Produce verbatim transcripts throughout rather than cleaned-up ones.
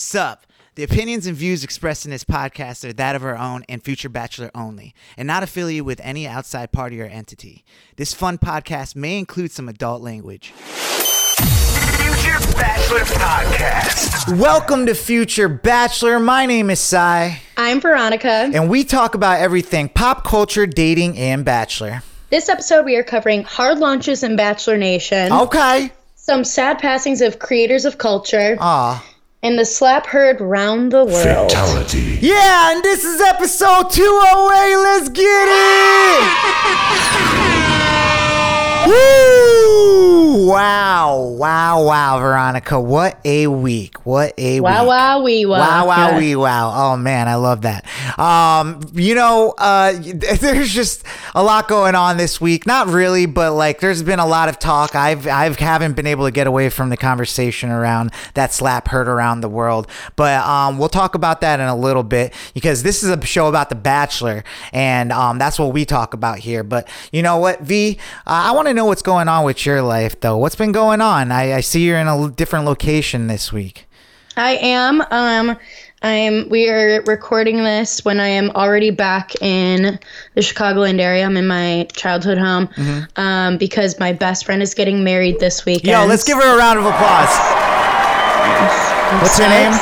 Sup. The opinions and views expressed in this podcast are that of our own and Future Bachelor only, and not affiliated with any outside party or entity. This fun podcast may include some adult language. Future Bachelor Podcast. Welcome to Future Bachelor. My name is Sai. I'm Veronica. And we talk about everything pop culture, dating, and Bachelor. This episode, we are covering hard launches in Bachelor Nation. Okay. Some sad passings of creators of culture. Aw. And the slap heard round the world. Fatality. Yeah, and this is episode two oh eight. Let's get it! Woo! Wow, wow, wow, Veronica. What a week. What a wow, week. Wow, wow, wee, wow. Wow, wow, yeah. wee, wow. Oh, man, I love that. Um, you know, uh, there's just a lot going on this week. Not really, but like there's been a lot of talk. I've I've haven't been able to get away from the conversation around that slap heard around the world. But um, we'll talk about that in a little bit because this is a show about The Bachelor, and um, that's what we talk about here. But you know what, V? Uh, I want to know what's going on with your life, though. What's been going on? I, I see you're in a different location this week. I am. Um. I'm. We are recording this when I am already back in the Chicagoland area. I'm in my childhood home mm-hmm. um, because my best friend is getting married this weekend. Yo, let's give her a round of applause. Yes. What's her name?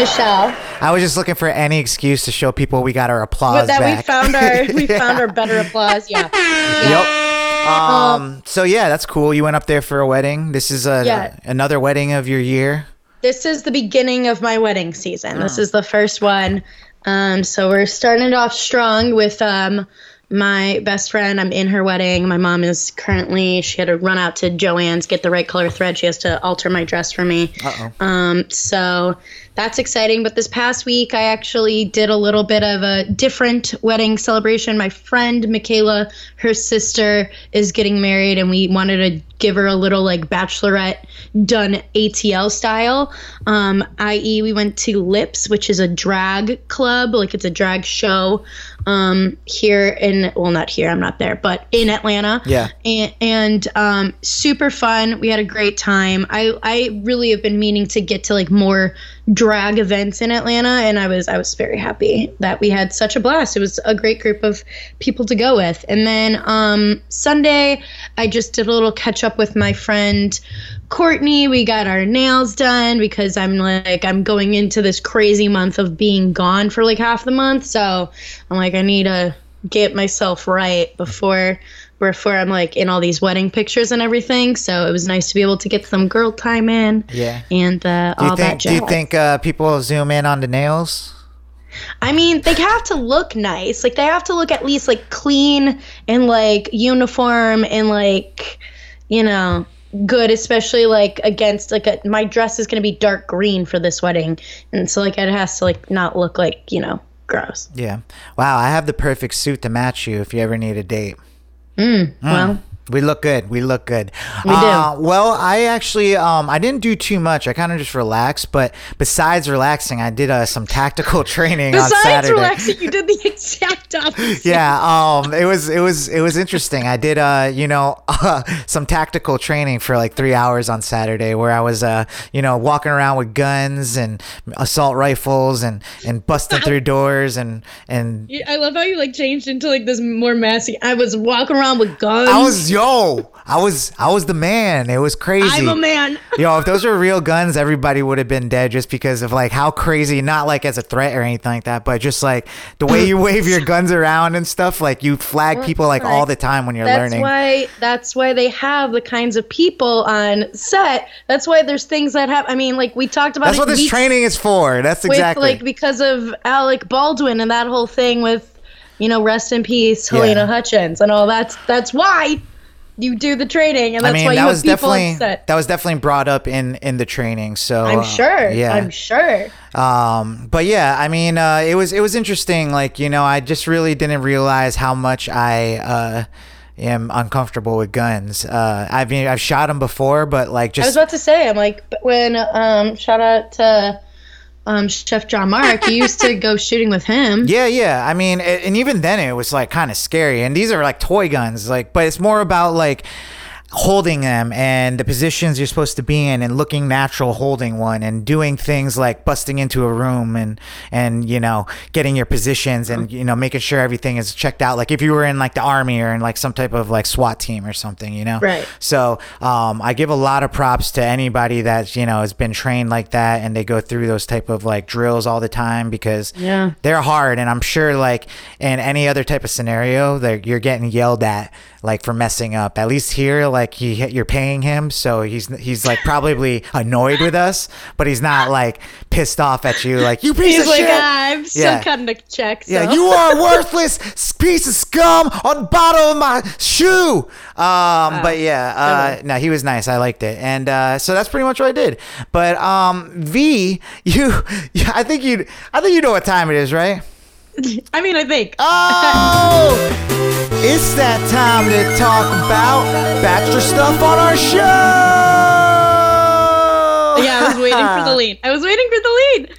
Michelle. I was just looking for any excuse to show people we got our applause. But that back. we found our we yeah. found our better applause. Yeah. yeah. Yep. Um. So yeah, that's cool. You went up there for a wedding. This is a yeah. another wedding of your year. This is the beginning of my wedding season. Oh. This is the first one. Um, so we're starting it off strong with um, my best friend. I'm in her wedding. My mom is currently, she had to run out to Joann's, get the right color thread. She has to alter my dress for me. Uh-oh. Um, so that's exciting. But this past week, I actually did a little bit of a different wedding celebration. My friend, Michaela, her sister is getting married, and we wanted to give her a little like bachelorette done A T L style, um, that is we went to Lips, which is a drag club, like it's a drag show um, here in, well, not here, I'm not there, but in Atlanta. Yeah. And, and um, super fun. We had a great time. I, I really have been meaning to get to like more drag events in Atlanta, and I was I was very happy that we had such a blast. It was a great group of people to go with. And then um, Sunday, I just did a little catch up with my friend Courtney. We got our nails done because I'm like I'm going into this crazy month of being gone for like half the month, so I'm like I need to get myself right before. Before I'm like in all these wedding pictures and everything, so it was nice to be able to get some girl time in. Yeah, and uh, all think, that jazz. Do you think uh, people will zoom in on the nails? I mean, they have to look nice. Like they have to look at least like clean and like uniform and like you know good. Especially like against like a, my dress is gonna be dark green for this wedding, and so like it has to like not look like you know gross. Yeah. Wow, I have the perfect suit to match you if you ever need a date. Mm, well, mm. we look good. We look good. We uh, do. Well, I actually, um, I didn't do too much. I kind of just relaxed. But besides relaxing, I did uh, some tactical training besides on Saturday. Besides relaxing, you did the exact opposite. Yeah. Um. It was. It was. It was interesting. I did. Uh. You know, uh, some tactical training for like three hours on Saturday, where I was. Uh. You know, walking around with guns and assault rifles and and busting through doors and and. I love how you like changed into like this more messy. I was walking around with guns. I was. Yo, I was I was the man. It was crazy. I'm a man. Yo, if those were real guns, everybody would have been dead just because of like how crazy, not like as a threat or anything like that, but just like the way you wave your guns around and stuff, like you flag people like all the time when you're that's learning. That's why that's why they have the kinds of people on set. That's why there's things that happen. I mean, like we talked about. That's what this training is for. That's exactly. With, like because of Alec Baldwin and that whole thing with, you know, rest in peace, Helena yeah. Hutchins and all that's that's why. You do the training, and that's I mean, why you that have was people definitely, upset. That was definitely brought up in, in the training. So I'm sure. Uh, yeah. I'm sure. Um, but yeah, I mean, uh, it was it was interesting. Like you know, I just really didn't realize how much I. Uh, I'm uncomfortable with guns. Uh, I mean, I've shot them before, but like just. I was about to say, I'm like when um, shout out to. Um, Chef John Mark, you used to go shooting with him. Yeah, yeah. I mean, and even then it was like kind of scary. And these are like toy guns, like, but it's more about like. holding them and the positions you're supposed to be in and looking natural holding one and doing things like busting into a room and and you know getting your positions and you know making sure everything is checked out, like if you were in like the army or in like some type of like SWAT team or something, you know right so um I give a lot of props to anybody that you know has been trained like that and they go through those type of like drills all the time, because yeah. they're hard, and I'm sure like in any other type of scenario that you're getting yelled at like for messing up. At least here, like he, you're paying him, so he's he's like probably annoyed with us, but he's not like pissed off at you, like you piece he's of like, shit. I'm still yeah. cutting a check. So. Yeah, you are a worthless piece of scum on the bottom of my shoe. Um, wow. But yeah, uh, okay. no, he was nice. I liked it, and uh, so that's pretty much what I did. But um, V, you, I think you, I think you know what time it is, right? I mean, I think. Oh. It's that time to talk about Bachelor stuff on our show. Yeah, I was waiting for the lean. I was waiting for the lean.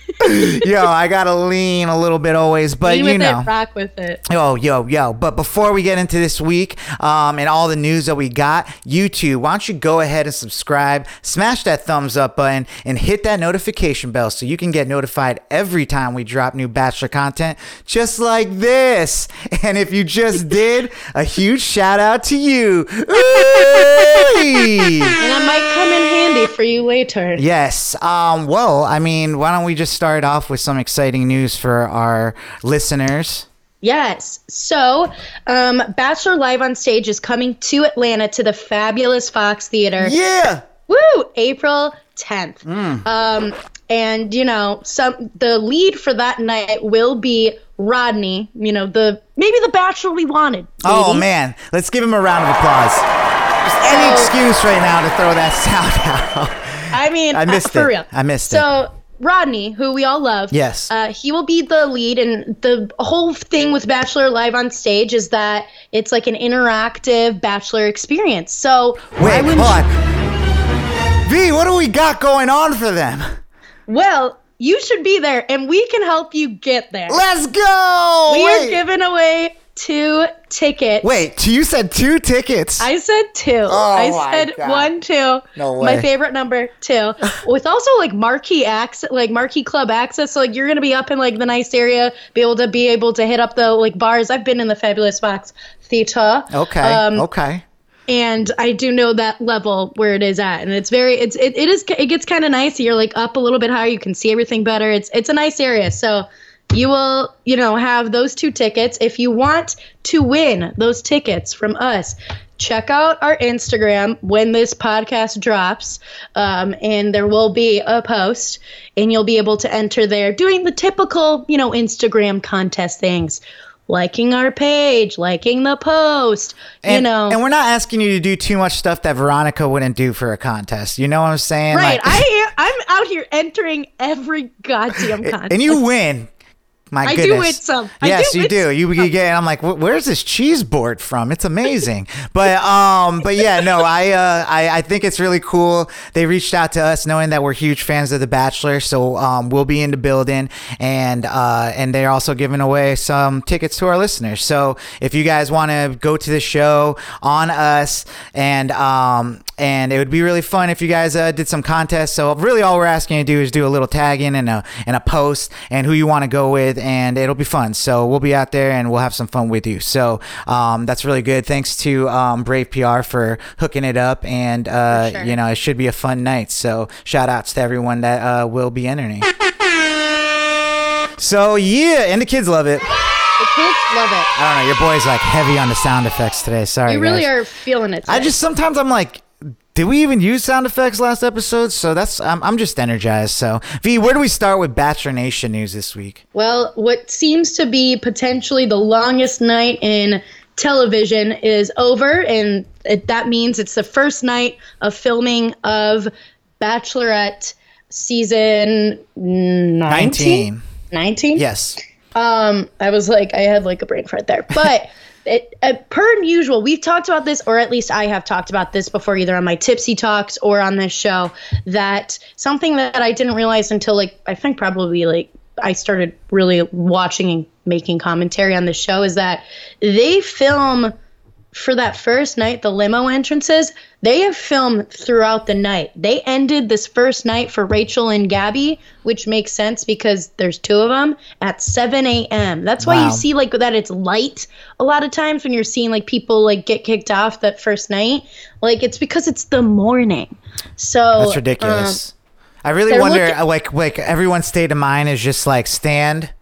Yo, I gotta lean a little bit always, but lean with you know, it, rock with it. Yo, yo, yo. But before we get into this week um, and all the news that we got, YouTube, why don't you go ahead and subscribe, smash that thumbs up button, and hit that notification bell so you can get notified every time we drop new Bachelor content, just like this. And if you just did, a huge shout out to you. And I might come in handy for you later. Yes. Um, well, I mean, why don't we just start off with some exciting news for our listeners? Yes. So, um, Bachelor Live on Stage is coming to Atlanta to the fabulous Fox Theater. Yeah. Woo! April tenth. Mm. Um, and, you know, some the lead for that night will be Rodney, you know, the maybe the Bachelor we wanted. Maybe. Oh, man. Let's give him a round of applause. Just so, any excuse right now to throw that sound out. I mean, I missed uh, for it. real. I missed so, it. So Rodney, who we all love, yes, uh, he will be the lead. And the whole thing with Bachelor Live on Stage is that it's like an interactive Bachelor experience. So wait, hold on. V, what do we got going on for them? Well, you should be there, and we can help you get there. Let's go. We wait. are giving away two tickets. Wait, you said two tickets? I said two. Oh, I said God. one, two. No way. My favorite number, two. With also like marquee access, like marquee club access. So like you're gonna be up in like the nice area, be able to be able to hit up the like bars. I've been in the fabulous Fox Theater. Okay. Um, okay. And I do know that level where it is at, and it's very it's it, it is it gets kind of nice. You're like up a little bit higher. You can see everything better. It's it's a nice area. So. You will, you know, have those two tickets. If you want to win those tickets from us, check out our Instagram when this podcast drops, um, and there will be a post, and you'll be able to enter there doing the typical, you know, Instagram contest things. Liking our page, liking the post, and, you know. And we're not asking you to do too much stuff that Veronica wouldn't do for a contest. You know what I'm saying? Right. Like, I, I'm out here entering every goddamn contest. And you win. My I goodness. do win some. I yes, do you do. Some. You, you get. I'm like, where's this cheese board from? It's amazing. but um, but yeah, no, I uh, I I think it's really cool. They reached out to us knowing that we're huge fans of The Bachelor, so um, we'll be in the building, and uh, and they're also giving away some tickets to our listeners. So if you guys want to go to the show on us, and um, and it would be really fun if you guys uh, did some contests. So really, all we're asking you to do is do a little tagging and a and a post and who you want to go with. And it'll be fun. So we'll be out there and we'll have some fun with you. So um, that's really good. Thanks to um, Brave P R for hooking it up. And, uh, sure. you know, it should be a fun night. So shout outs to everyone that uh, will be entering. So, yeah. And the kids love it. The kids love it. I don't know. Your boy's like heavy on the sound effects today. Sorry. You really guys. are feeling it today. I just sometimes I'm like, did we even use sound effects last episode? So that's I'm, I'm just energized. So, V, where do we start with Bachelor Nation news this week? Well, what seems to be potentially the longest night in television is over, and it, that means it's the first night of filming of Bachelorette season nineteen. nineteen? Yes. Um, I was like, I had like a brain fart there, but. It, uh, per usual, we've talked about this, or at least I have talked about this before, either on my Tipsy Talks or on this show, that something that I didn't realize until, like, I think probably, like, I started really watching and making commentary on the show is that they film for that first night, the limo entrances, they have filmed throughout the night. They ended this first night for Rachel and Gabby, which makes sense because there's two of them, at seven a.m. That's why wow. you see like that it's light a lot of times when you're seeing like people like get kicked off that first night. Like it's because it's the morning. So that's ridiculous. Um, I really wonder looking- like like everyone's state of mind is just like stand.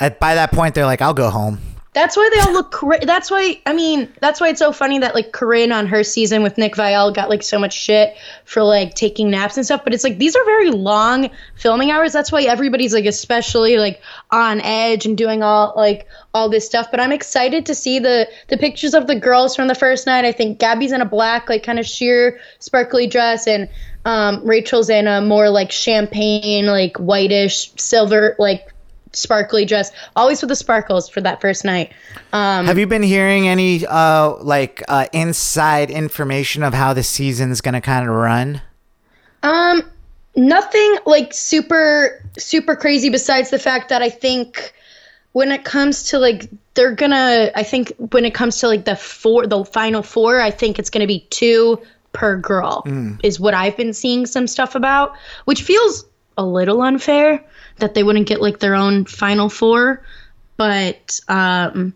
At, by that point, they're like, I'll go home. That's why they all look – that's why – I mean, that's why it's so funny that, like, Corinne on her season with Nick Viall got, like, so much shit for, like, taking naps and stuff. But it's, like, these are very long filming hours. That's why everybody's, like, especially, like, on edge and doing all, like, all this stuff. But I'm excited to see the, the pictures of the girls from the first night. I think Gabby's in a black, like, kind of sheer, sparkly dress, and um, Rachel's in a more, like, champagne, like, whitish, silver, like, sparkly dress, always with the sparkles for that first night. Um, have you been hearing any uh, like uh, inside information of how the season's going to kind of run? Um, nothing like super, super crazy besides the fact that I think when it comes to like, they're going to, I think when it comes to like the four, the final four, I think it's going to be two per girl mm. is what I've been seeing some stuff about, which feels a little unfair that they wouldn't get like their own final four, but um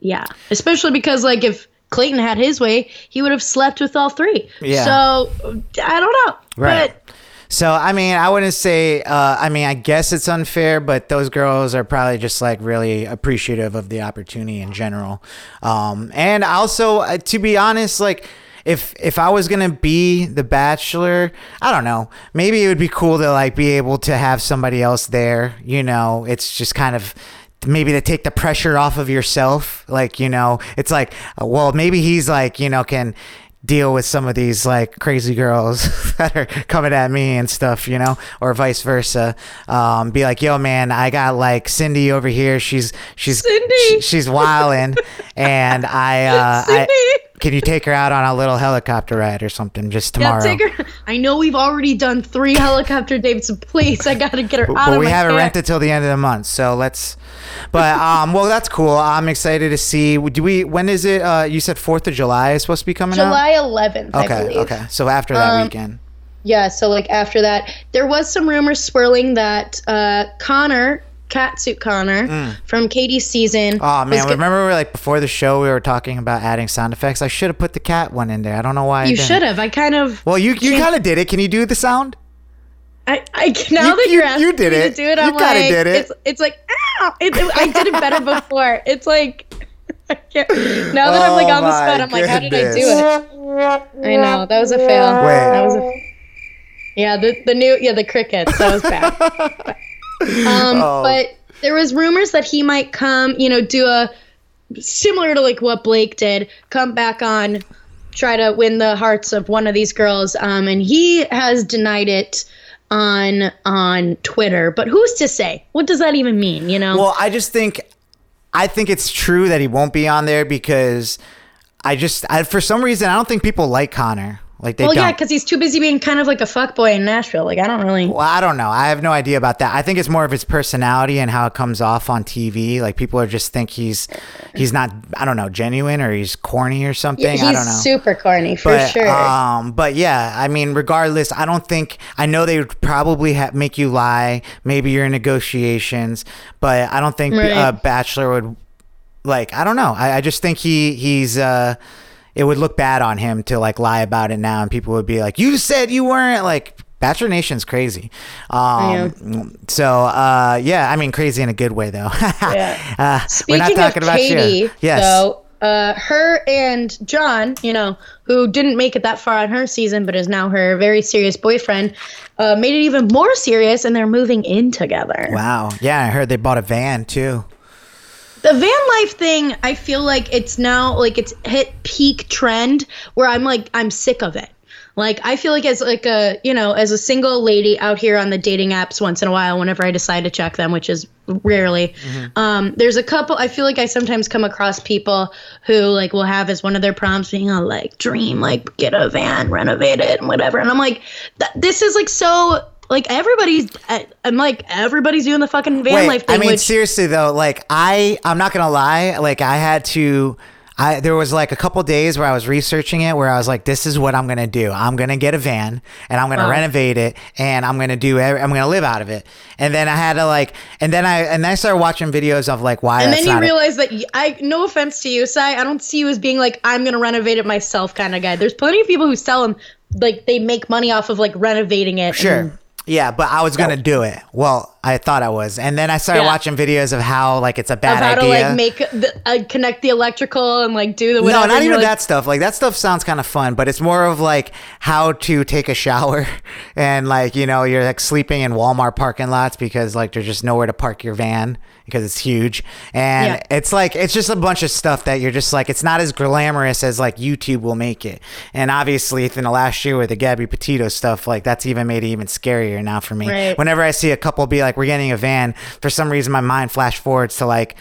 yeah, especially because like if Clayton had his way, he would have slept with all three. Yeah. So I don't know. Right. But so I mean, I wouldn't say uh I mean, I guess it's unfair, but those girls are probably just like really appreciative of the opportunity in general. Um and also uh, to be honest, like If if I was gonna be the Bachelor, I don't know. Maybe it would be cool to like be able to have somebody else there. You know, it's just kind of maybe to take the pressure off of yourself. Like, you know, it's like, well, maybe he's like, you know, can deal with some of these like crazy girls that are coming at me and stuff, you know, or vice versa. Um, be like, yo, man, I got like Cindy over here. She's she's Cindy. She, she's wilding, and I uh, Cindy. I. Can you take her out on a little helicopter ride or something just tomorrow? Yeah, take her. I know we've already done three helicopter dates. Please, I gotta get her out well, of we my. We haven't rented till the end of the month, so let's. But um, well, that's cool. I'm excited to see. Do we? When is it? Uh, you said Fourth of July is supposed to be coming July out. July eleventh. Okay, I believe. Okay. So after that um, weekend. Yeah. So like after that, there was some rumors swirling that uh, Connor. Catsuit Connor mm. from Katie's season. Oh man, remember we like before the show we were talking about adding sound effects. I should have put the cat one in there. I don't know why. You should have. I kind of. Well, you you kind of did it. Can you do the sound? I I now you, that you're you, asking you did me it. To do it, you I'm like, did it. It's, it's like ow. It, it, I did it better before. It's like I can't. Now that oh I'm like on the spot, I'm goodness. Like, how did I do it? I know that was a fail. Wait. That was a. Yeah, the the new yeah the crickets. That was bad. Um, oh. But there was rumors that he might come, you know, do a similar to like what Blake did, come back on, try to win the hearts of one of these girls. Um, and he has denied it on on Twitter. But who's to say? What does that even mean? You know? Well, I just think I think it's true that he won't be on there because I just I, for some reason I don't think people like Connor. Like they well, don't. Yeah, because he's too busy being kind of like a fuckboy in Nashville. Like, I don't really. Well, I don't know. I have no idea about that. I think it's more of his personality and how it comes off on T V. Like, people are just think he's he's not, I don't know, genuine or he's corny or something. Yeah, he's I don't know. Super corny, for but, sure. Um, but yeah, I mean, regardless, I don't think, I know they would probably ha- make you lie. Maybe you're in negotiations, but I don't think right. a Bachelor would, like, I don't know. I, I just think he he's, uh, it would look bad on him to like lie about it now, and people would be like, you said you weren't. Like, Bachelor Nation's crazy. Um, so, uh, yeah, I mean, crazy in a good way, though. yeah. uh, Speaking we're not talking of about Katie, yes. though, uh, her and John, you know, who didn't make it that far on her season, but is now her very serious boyfriend, uh, made it even more serious, and they're moving in together. Wow. Yeah, I heard they bought a van, too. The van life thing, I feel like it's now like it's hit peak trend where I'm like, I'm sick of it. Like, I feel like as like a, you know, as a single lady out here on the dating apps once in a while, whenever I decide to check them, which is rarely, mm-hmm. um, there's a couple, I feel like I sometimes come across people who like will have as one of their prompts being a like dream, like get a van, renovate it and whatever. And I'm like, th- this is like so... Like, everybody's, I'm like, everybody's doing the fucking van Wait, life thing. I mean, which- seriously, though, like, I, I'm not going to lie. Like, I had to, I, there was like a couple days where I was researching it, where I was like, this is what I'm going to do. I'm going to get a van and I'm going to oh. renovate it and I'm going to do, every, I'm going to live out of it. And then I had to like, and then I, and then I started watching videos of like, why. And that's then you realize it. that I, no offense to you, Sai, I don't see you as being like, I'm going to renovate it myself kind of guy. There's plenty of people who sell them. Like they make money off of like renovating it. Sure. And- Yeah, but I was going to do it. Well, I thought I was. And then I started yeah. watching videos of how, like, it's a bad idea. Of how idea. to, like, make the, uh, connect the electrical and, like, do the whatever. No, not even like- that stuff. Like, that stuff sounds kind of fun, but it's more of, like, how to take a shower and, like, you know, you're, like, sleeping in Walmart parking lots because, like, there's just nowhere to park your van because it's huge. And yeah. it's, like, it's just a bunch of stuff that you're just, like, it's not as glamorous as, like, YouTube will make it. And obviously, in the last year with the Gabby Petito stuff, like, that's even made it even scarier. Now for me, right. whenever I see a couple be like, we're getting a van, for some reason my mind flash forwards to like,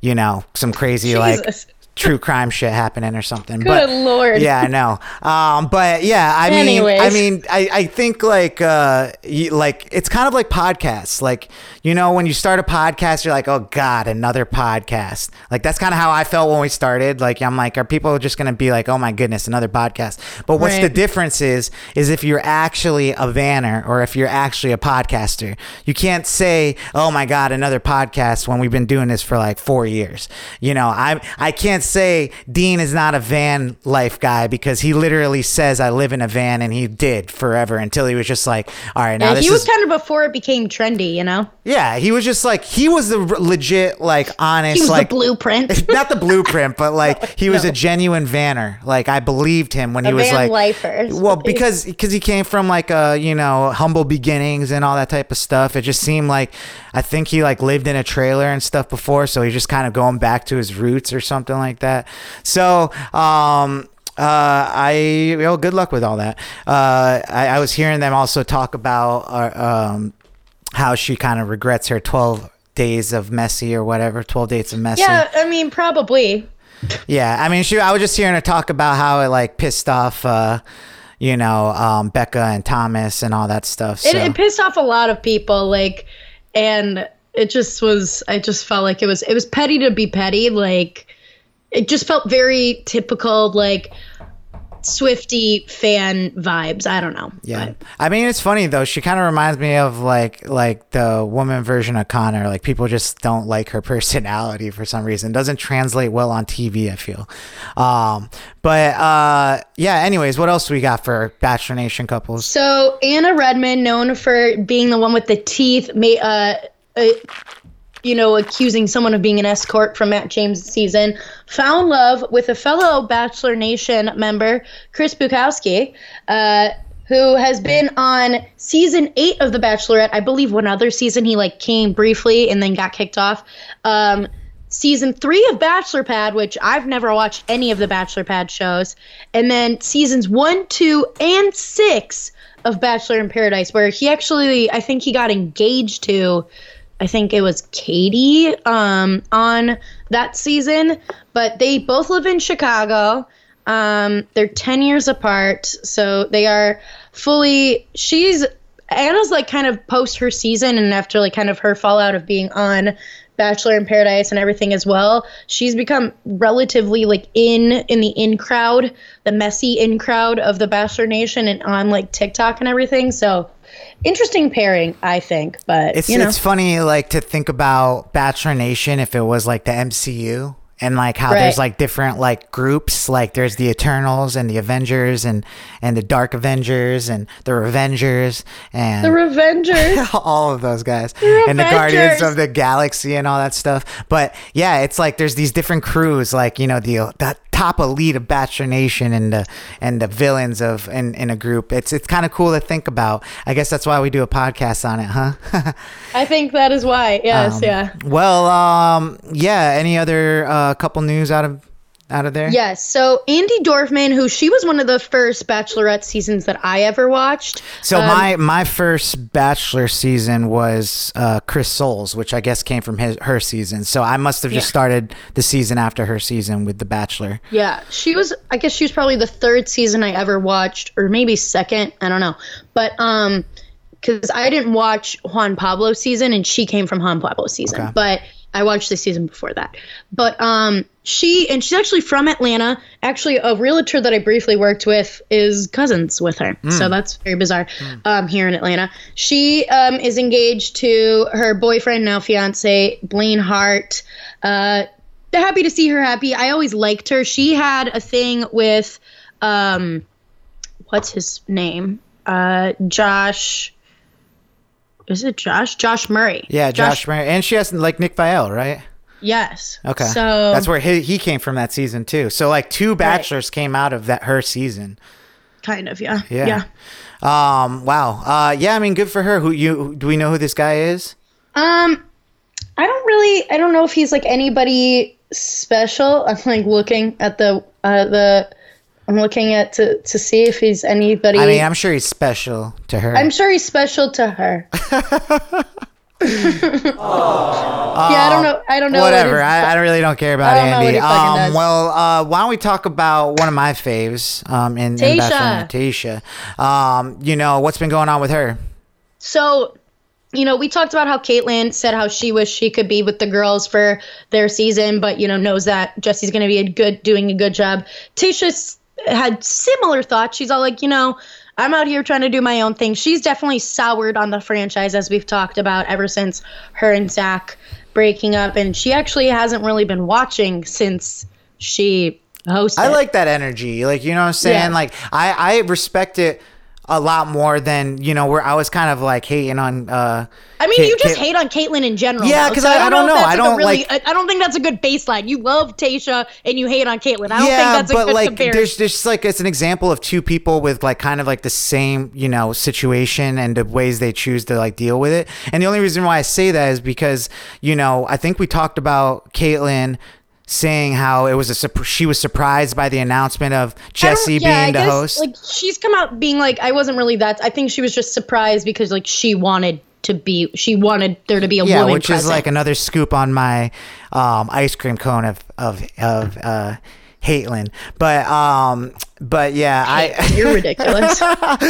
you know, some crazy Jesus. like true crime shit happening or something. Good but Lord. Yeah, I know. Um, but yeah, I Anyways. mean, I mean, I, I think like, uh, you, like it's kind of like podcasts. Like, you know, when you start a podcast, you're like, oh God, another podcast. Like that's kind of how I felt when we started. Like, I'm like, are people just going to be like, oh my goodness, another podcast? But what's right. the difference is, is if you're actually a vanner or if you're actually a podcaster, you can't say, oh my God, another podcast when we've been doing this for like four years. You know, I, I can't say Dean is not a van life guy because he literally says I live in a van, and he did forever until he was just like, all right, now yeah, this he was is- kind of before it became trendy, you know. Yeah, he was just like, he was the legit, like, honest, he was like the blueprint. Not the blueprint, but like no, he was no. a genuine vanner. Like I believed him when a he was van like lifer. Well, because because he came from like a, you know, humble beginnings and all that type of stuff. It just seemed like, I think he like lived in a trailer and stuff before, so he's just kind of going back to his roots or something like. Like that. So um uh I well good luck with all that. uh I, I was hearing them also talk about uh, um how she kind of regrets her twelve days of messy or whatever, twelve dates of messy. Yeah, I mean probably. Yeah, I mean she I was just hearing her talk about how it like pissed off uh you know um Becca and Thomas and all that stuff. So. It, it pissed off a lot of people, like, and it just was I just felt like it was it was petty to be petty, like it just felt very typical, like Swiftie fan vibes. I don't know. Yeah. But. I mean, it's funny though. She kind of reminds me of like, like the woman version of Connor. Like people just don't like her personality for some reason. It doesn't translate well on T V, I feel. Um, but uh, yeah. Anyways, what else we got for Bachelor Nation couples? So Anna Redmond, known for being the one with the teeth, may, uh, uh you know, accusing someone of being an escort from Matt James' season, found love with a fellow Bachelor Nation member, Chris Bukowski, uh, who has been on season eight of The Bachelorette. I believe one other season he, like, came briefly and then got kicked off. Um, season three of Bachelor Pad, which I've never watched any of the Bachelor Pad shows. And then seasons one, two, and six of Bachelor in Paradise, where he actually, I think he got engaged to... I think it was Katie um, on that season, but they both live in Chicago. Um, they're ten years apart, so they are fully – she's – Anna's like kind of post her season and after like kind of her fallout of being on Bachelor in Paradise and everything as well, she's become relatively like in in the in crowd, the messy in crowd of the Bachelor Nation and on like TikTok and everything, so – interesting pairing, I think, but it's, you know. It's funny like to think about Bachelor Nation if it was like the M C U and like how right. there's like different like groups, like there's the Eternals and the Avengers and and the Dark Avengers and the Revengers and the Revengers all of those guys the and the Guardians of the Galaxy and all that stuff. But yeah, it's like there's these different crews, like, you know, the that top elite of Bachelor Nation and the and the villains of in, in a group. It's it's kind of cool to think about. I guess that's why we do a podcast on it, huh? I think that is why. Yes, um, yeah. Well, um, yeah. Any other uh, couple news out of out of there? Yes. So Andy Dorfman, who she was one of the first Bachelorette seasons that I ever watched. So um, my my first Bachelor season was uh, Chris Soules, which I guess came from his, her season. So I must have just yeah. started the season after her season with The Bachelor. Yeah, she was. I guess she was probably the third season I ever watched, or maybe second. I don't know, but um, because I didn't watch Juan Pablo's season, and she came from Juan Pablo's season, okay. but. I watched the season before that. But um, she, and she's actually from Atlanta. Actually, a realtor that I briefly worked with is cousins with her. Mm. So that's very bizarre mm. um, here in Atlanta. She um, is engaged to her boyfriend, now fiance, Blaine Hart. Uh, they're happy to see her happy. I always liked her. She had a thing with, um, what's his name? Uh, Josh... Is it Josh? Josh Murray. Yeah, Josh, Josh Murray. And she has, like, Nick Viall, right? Yes. Okay. So that's where he, he came from that season, too. So, like, two bachelors right. came out of that her season. Kind of, yeah. Yeah. yeah. Um. Wow. Uh. Yeah, I mean, good for her. Who you? Do we know who this guy is? Um, I don't really – I don't know if he's, like, anybody special. I'm, like, looking at the uh, – the. I'm looking at to, to see if he's anybody. I mean, I'm sure he's special to her. I'm sure he's special to her. oh. Yeah, I don't know. I don't know. Whatever. What I, I really don't care about don't Andy. Um, well, uh, why don't we talk about one of my faves um, in Tayshia. Tayshia. Um, you know, what's been going on with her? So, you know, we talked about how Caitlyn said how she wished she could be with the girls for their season, but, you know, knows that Jesse's going to be a good doing a good job. Tayshia's had similar thoughts. She's all like, you know, I'm out here trying to do my own thing. She's definitely soured on the franchise, as we've talked about, ever since her and Zach breaking up. And she actually hasn't really been watching since she hosted. I like that energy. Like, you know what I'm saying? Yeah. Like, I, I respect it a lot more than, you know, where I was kind of like hating on uh I mean Kate, you just Kate. hate on Caitlyn in general. Yeah, because so I, I don't know. know. I don't really, like I don't think that's a good baseline. You love Tayshia and you hate on Caitlyn. I don't yeah, think that's a but good like, comparison. There's just like it's an example of two people with like kind of like the same, you know, situation and the ways they choose to like deal with it. And the only reason why I say that is because, you know, I think we talked about Caitlyn saying how it was a su- she was surprised by the announcement of Jesse yeah, being I the guess, host. Like she's come out being like, I wasn't really that. I think she was just surprised because like she wanted to be, she wanted there to be a yeah, woman which present. Is like another scoop on my um, ice cream cone of of of uh, Caitlyn. But um, but yeah, I, I you're ridiculous. oh,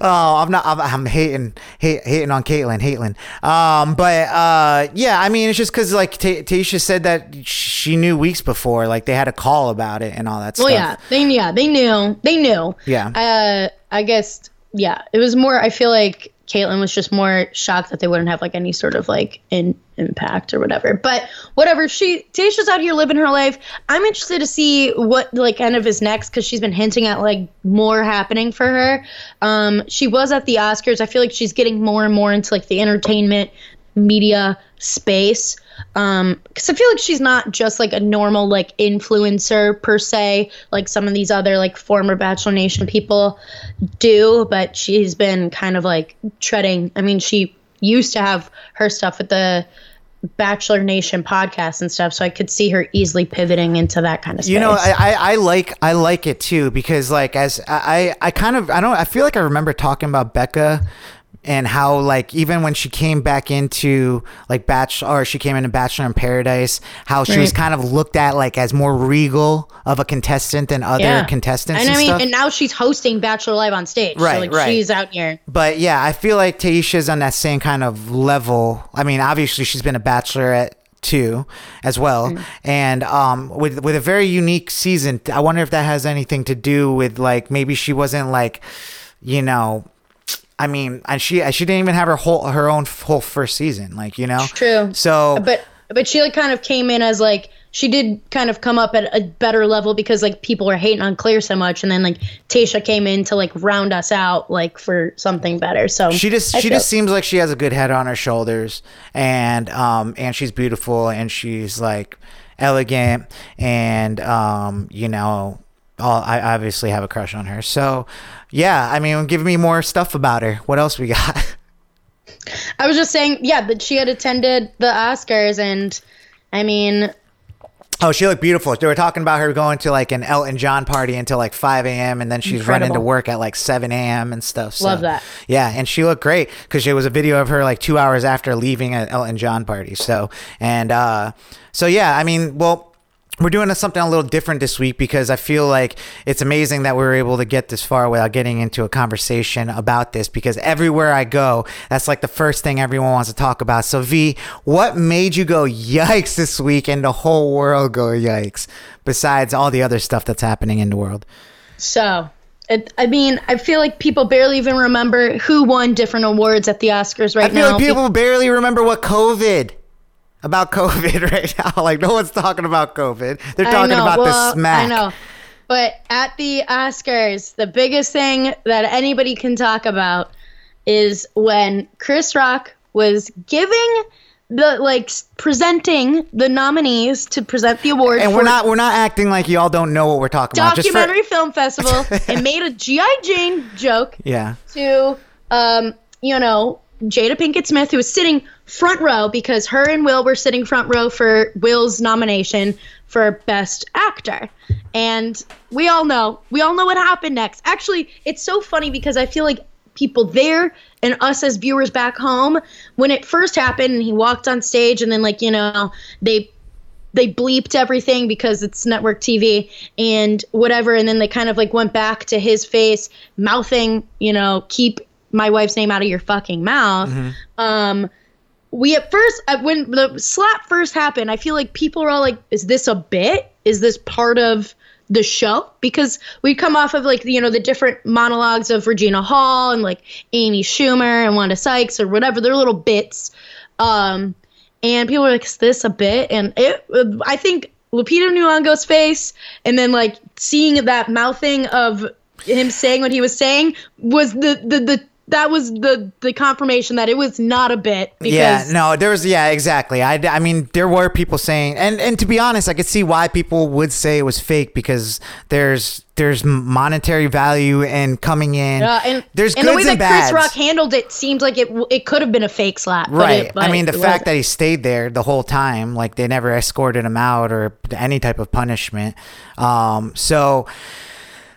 I'm not. I'm, I'm hating hate, hating on Caitlyn. Caitlyn. Um, but uh, yeah, I mean, it's just because like T- Tayshia said that she knew weeks before, like they had a call about it and all that well, stuff. Well, yeah, they yeah they knew they knew. Yeah. Uh, I guess yeah, it was more. I feel like Caitlyn was just more shocked that they wouldn't have like any sort of like in, impact or whatever. But whatever, she Tayshia's out here living her life. I'm interested to see what like kind of is next because she's been hinting at like more happening for her. Um, she was at the Oscars. I feel like she's getting more and more into like the entertainment media space. Um, because I feel like she's not just like a normal like influencer per se, like some of these other like former Bachelor Nation people do. But she's been kind of like treading. I mean, she used to have her stuff with the Bachelor Nation podcast and stuff, so I could see her easily pivoting into that kind of stuff. You know, I, I I like I like it too because like as I I kind of I don't I feel like I remember talking about Becca. And how, like, even when she came back into, like, Bachelor, or she came into Bachelor in Paradise, how she right. was kind of looked at, like, as more regal of a contestant than other yeah. contestants and, and I mean, stuff. And now she's hosting Bachelor Live on stage. Right, so, like, right. she's out here. But, yeah, I feel like Tayshia's on that same kind of level. I mean, obviously, she's been a bachelorette, too, as well. Mm-hmm. And um, with, with a very unique season, I wonder if that has anything to do with, like, maybe she wasn't, like, you know... I mean, and she she didn't even have her whole her own whole first season, like you know. It's true. So, but but she like kind of came in as like she did kind of come up at a better level because like people were hating on Claire so much, and then like Tayshia came in to like round us out like for something better. So she just I she feel. just seems like she has a good head on her shoulders, and um and she's beautiful and she's like elegant and um you know. Oh, I obviously have a crush on her. So, yeah, I mean, give me more stuff about her. What else we got? I was just saying, yeah, that she had attended the Oscars and, I mean... Oh, she looked beautiful. They were talking about her going to, like, an Elton John party until, like, five a.m. and then she's Incredible. running to work at, like, seven a.m. and stuff. So, love that. Yeah, and she looked great because it was a video of her, like, two hours after leaving an Elton John party. So, and, uh, so yeah, I mean, well... We're doing something a little different this week because I feel like it's amazing that we were able to get this far without getting into a conversation about this, because everywhere I go, that's like the first thing everyone wants to talk about. So V, what made you go yikes this week and the whole world go yikes, besides all the other stuff that's happening in the world? So, it, I mean, I feel like people barely even remember who won different awards at the Oscars right now. I feel now. like people barely remember what COVID About COVID right now. Like, no one's talking about COVID. They're talking know, about well, the smack. I know. But at the Oscars, the biggest thing that anybody can talk about is when Chris Rock was giving the, like, presenting the nominees to present the award. And for we're not we're not acting like y'all don't know what we're talking documentary about. Documentary for- Film Festival. And made a G I. Jane joke. Yeah. To, um, you know, Jada Pinkett Smith, who was sitting front row because her and Will were sitting front row for Will's nomination for Best Actor. And we all know, we all know what happened next. Actually, it's so funny because I feel like people there and us as viewers back home, when it first happened and he walked on stage and then, like, you know, they they bleeped everything because it's network T V and whatever. And then they kind of like went back to his face mouthing, you know, keep my wife's name out of your fucking mouth. Mm-hmm. Um, we at first, when the slap first happened, I feel like people were all like, is this a bit? Is this part of the show? Because we come off of, like, you know, the different monologues of Regina Hall and like Amy Schumer and Wanda Sykes or whatever, their little bits. Um, and people were like, is this a bit? And it, I think Lupita Nyong'o's face and then like seeing that mouthing of him saying what he was saying was the, the, the, that was the, the confirmation that it was not a bit. Because yeah, no, there was, yeah, exactly. I, I mean, there were people saying, and, and to be honest, I could see why people would say it was fake, because there's there's monetary value and coming in. Uh, and, there's and goods the way and that bads. Chris Rock handled it seems like it it could have been a fake slap. Right. But it, but I mean, the fact that he stayed there the whole time, like they never escorted him out or any type of punishment. Um, so...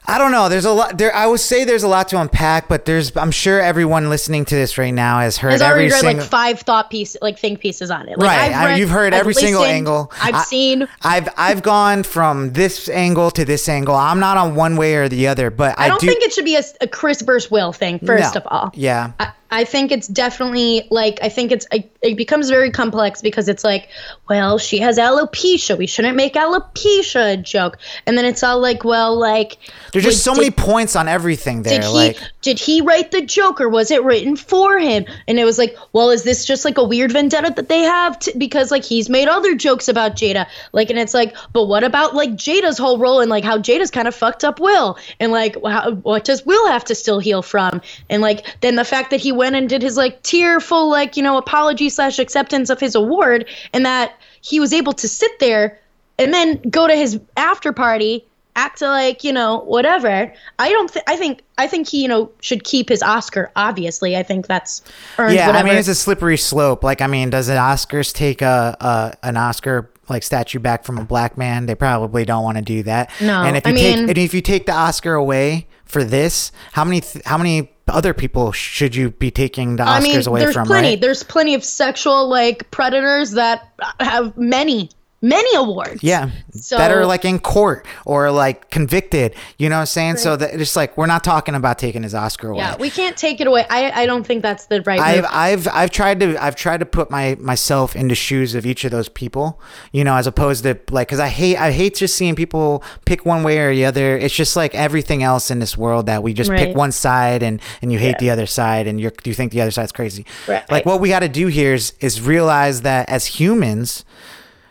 I don't know. There's a lot there. I would say there's a lot to unpack, but there's, I'm sure everyone listenning to this right now has heard I've every read, single like five thought piece, like think pieces on it. Like, right. I've read, I, you've heard I've every listened, single angle I've I, seen. I've, I've gone from this angle to this angle. I'm not on one way or the other, but I, I don't do, think it should be a, a Chris versus Will thing. First no, of all. Yeah. I, I think it's definitely like, I think it's, it becomes very complex because it's like, well, she has alopecia. We shouldn't make alopecia a joke. And then it's all like, well, like. There's just so did, many points on everything there. Did he, like, did he write the joke or was it written for him? And it was like, well, is this just like a weird vendetta that they have? T- because like he's made other jokes about Jada. Like, and it's like, but what about like Jada's whole role and like how Jada's kind of fucked up Will? And like, how, what does Will have to still heal from? And like, then the fact that he went and did his like tearful, like, you know, apology slash acceptance of his award, and that he was able to sit there and then go to his after party, act like, you know, whatever. I don't think, I think, I think he, you know, should keep his Oscar. Obviously, I think that's earned. Yeah, whatever. I mean, it's a slippery slope. Like, I mean, does an Oscars take a, a an Oscar like statue back from a black man? They probably don't want to do that. No, and if you I take, mean, and if you take the Oscar away for this, how many, th- how many. other people should you be taking the Oscars I mean, away there's from? Plenty. Right? There's plenty of sexual like predators that have many, many awards. Yeah. So, that are like in court or like convicted. You know what I'm saying? Right. So that it's like, we're not talking about taking his Oscar away. Yeah, we can't take it away. I, I don't think that's the right I've move. I've I've tried to I've tried to put my myself in the shoes of each of those people, you know, as opposed to like, because I hate I hate just seeing people pick one way or the other. It's just like everything else in this world that we just right. pick one side and, and you hate yeah. the other side and you you think the other side's crazy. Right. Like what we got to do here is is realize that as humans,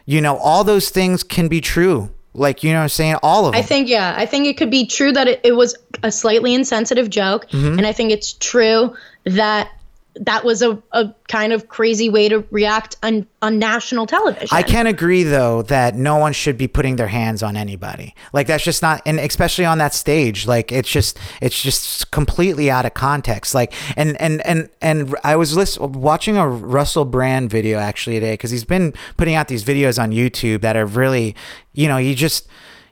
you know, all those things can be true. Like, you know what I'm saying? All of them. I think, yeah. I think it could be true that it, it was a slightly insensitive joke. Mm-hmm. And I think it's true that that was a, a kind of crazy way to react on, on national television. I can agree, though, that no one should be putting their hands on anybody. Like, that's just not, and especially on that stage, like, it's just, it's just completely out of context. Like, and, and, and, and I was list, watching a Russell Brand video actually today, because he's been putting out these videos on YouTube that are really, you know, you just...